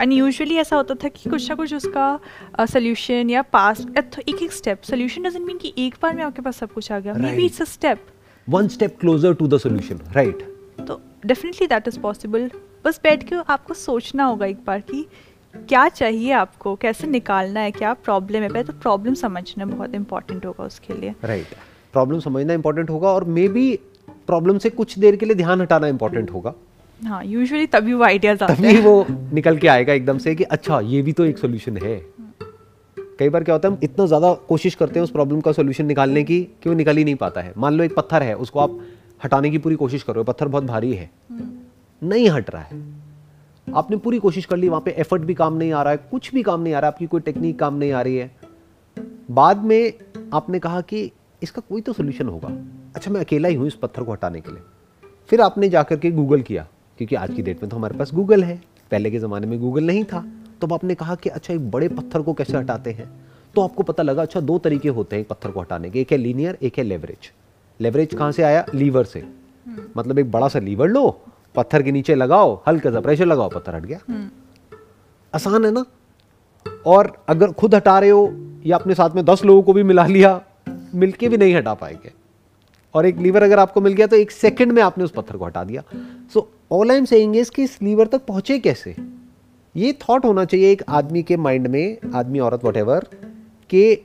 And usually ऐसा होता था कि कुछ ना कुछ उसका सोल्यूशन uh, या पास एक एक स्टेप, सोल्यूशन डजंट मीन कि एक बार में आपके पास सब कुछ आ गया, maybe it's a step, one step closer to the solution, right? तो डेफिनेटली दैट इज़ पॉसिबल। बस बैठ के आपको सोचना होगा एक बार कि क्या चाहिए आपको, कैसे निकालना है, क्या प्रॉब्लम है। पहले तो प्रॉब्लम समझना बहुत इंपॉर्टेंट होगा उसके लिए, राइट? प्रॉब्लम समझना इंपॉर्टेंट होगा और मे बी प्रॉब्लम से कुछ देर के लिए ध्यान हटाना इंपॉर्टेंट होगा। हाँ, यूजुअली तभी वो आइडियाज आते हैं, तभी वो निकल के आएगा एकदम से कि अच्छा ये भी तो एक सोल्यूशन है। कई बार क्या होता है, हम इतना ज़्यादा कोशिश करते हैं उस प्रॉब्लम का सोल्यूशन निकालने की कि वो निकल ही नहीं पाता है। मान लो एक पत्थर है, उसको आप हटाने की पूरी कोशिश करो, पत्थर बहुत भारी है, नहीं हट रहा है, आपने पूरी कोशिश कर ली, वहाँ पे एफर्ट भी काम नहीं आ रहा है, कुछ भी काम नहीं आ रहा है, आपकी कोई टेक्निक काम नहीं आ रही है। बाद में आपने कहा कि इसका कोई तो सोल्यूशन होगा, अच्छा मैं अकेला ही हूँ इस पत्थर को हटाने के लिए। फिर आपने जाकर के गूगल किया, क्योंकि आज की डेट में तो हमारे पास गूगल है, पहले के ज़माने में गूगल नहीं था। तो आपने कहा कि अच्छा एक बड़े पत्थर को कैसे हटाते हैं, तो आपको पता लगा अच्छा दो तरीके होते हैं एक पत्थर को हटाने के, एक है लीनियर, एक है लेवरेज। लेवरेज कहाँ से आया? लीवर से। मतलब एक बड़ा सा लीवर लो, पत्थर के नीचे लगाओ, हल्का सा प्रेशर लगाओ, पत्थर हट गया। आसान है ना? और अगर खुद हटा रहे हो या अपने साथ में दस लोगों को भी मिला लिया, मिलके भी नहीं हटा पाएंगे। और एक लीवर अगर आपको मिल गया तो एक सेकेंड में आपने उस पत्थर को हटा दिया। So all I am saying is कि इस लीवर तक पहुंचे कैसे, ये थॉट होना चाहिए एक आदमी के माइंड में, आदमी औरत वट एवर, कि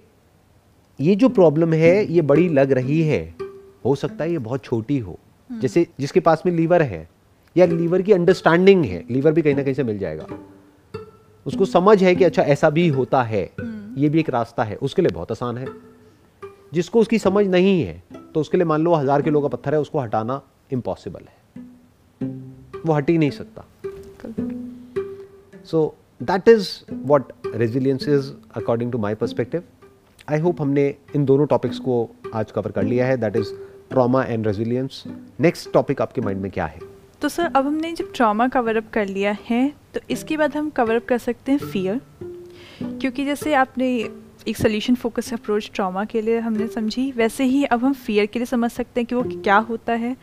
ये जो प्रॉब्लम है ये बड़ी लग रही है, हो सकता है ये बहुत छोटी हो। जैसे जिसके पास में लीवर है या लीवर की अंडरस्टैंडिंग है, लीवर भी कहीं ना कहीं से मिल जाएगा, उसको समझ है कि अच्छा ऐसा भी होता है, ये भी एक रास्ता है, उसके लिए बहुत आसान है। जिसको उसकी समझ नहीं है तो उसके लिए मान लो हजार किलो का पत्थर है, उसको हटाना इम्पॉसिबल है, वो हट ही नहीं सकता। So that is what resilience is according to my perspective. I hope हमने इन दोनों topics को आज cover कर लिया है, that is trauma and resilience. Next topic आपके mind में क्या है? तो सर अब हमने जब trauma cover up कर लिया है तो इसके बाद हम cover up कर सकते हैं fear, क्योंकि जैसे आपने एक solution focus approach trauma के लिए हमने समझी, वैसे ही अब हम fear के लिए समझ सकते हैं कि वो क्या होता है,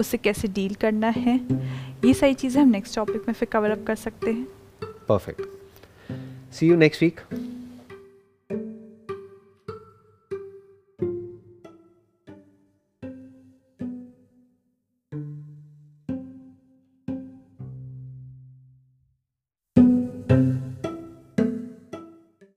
उससे कैसे डील करना है। ये सारी चीज़ें हम नेक्स्ट टॉपिक में फिर कवर अप कर सकते हैं। Perfect. See you next week.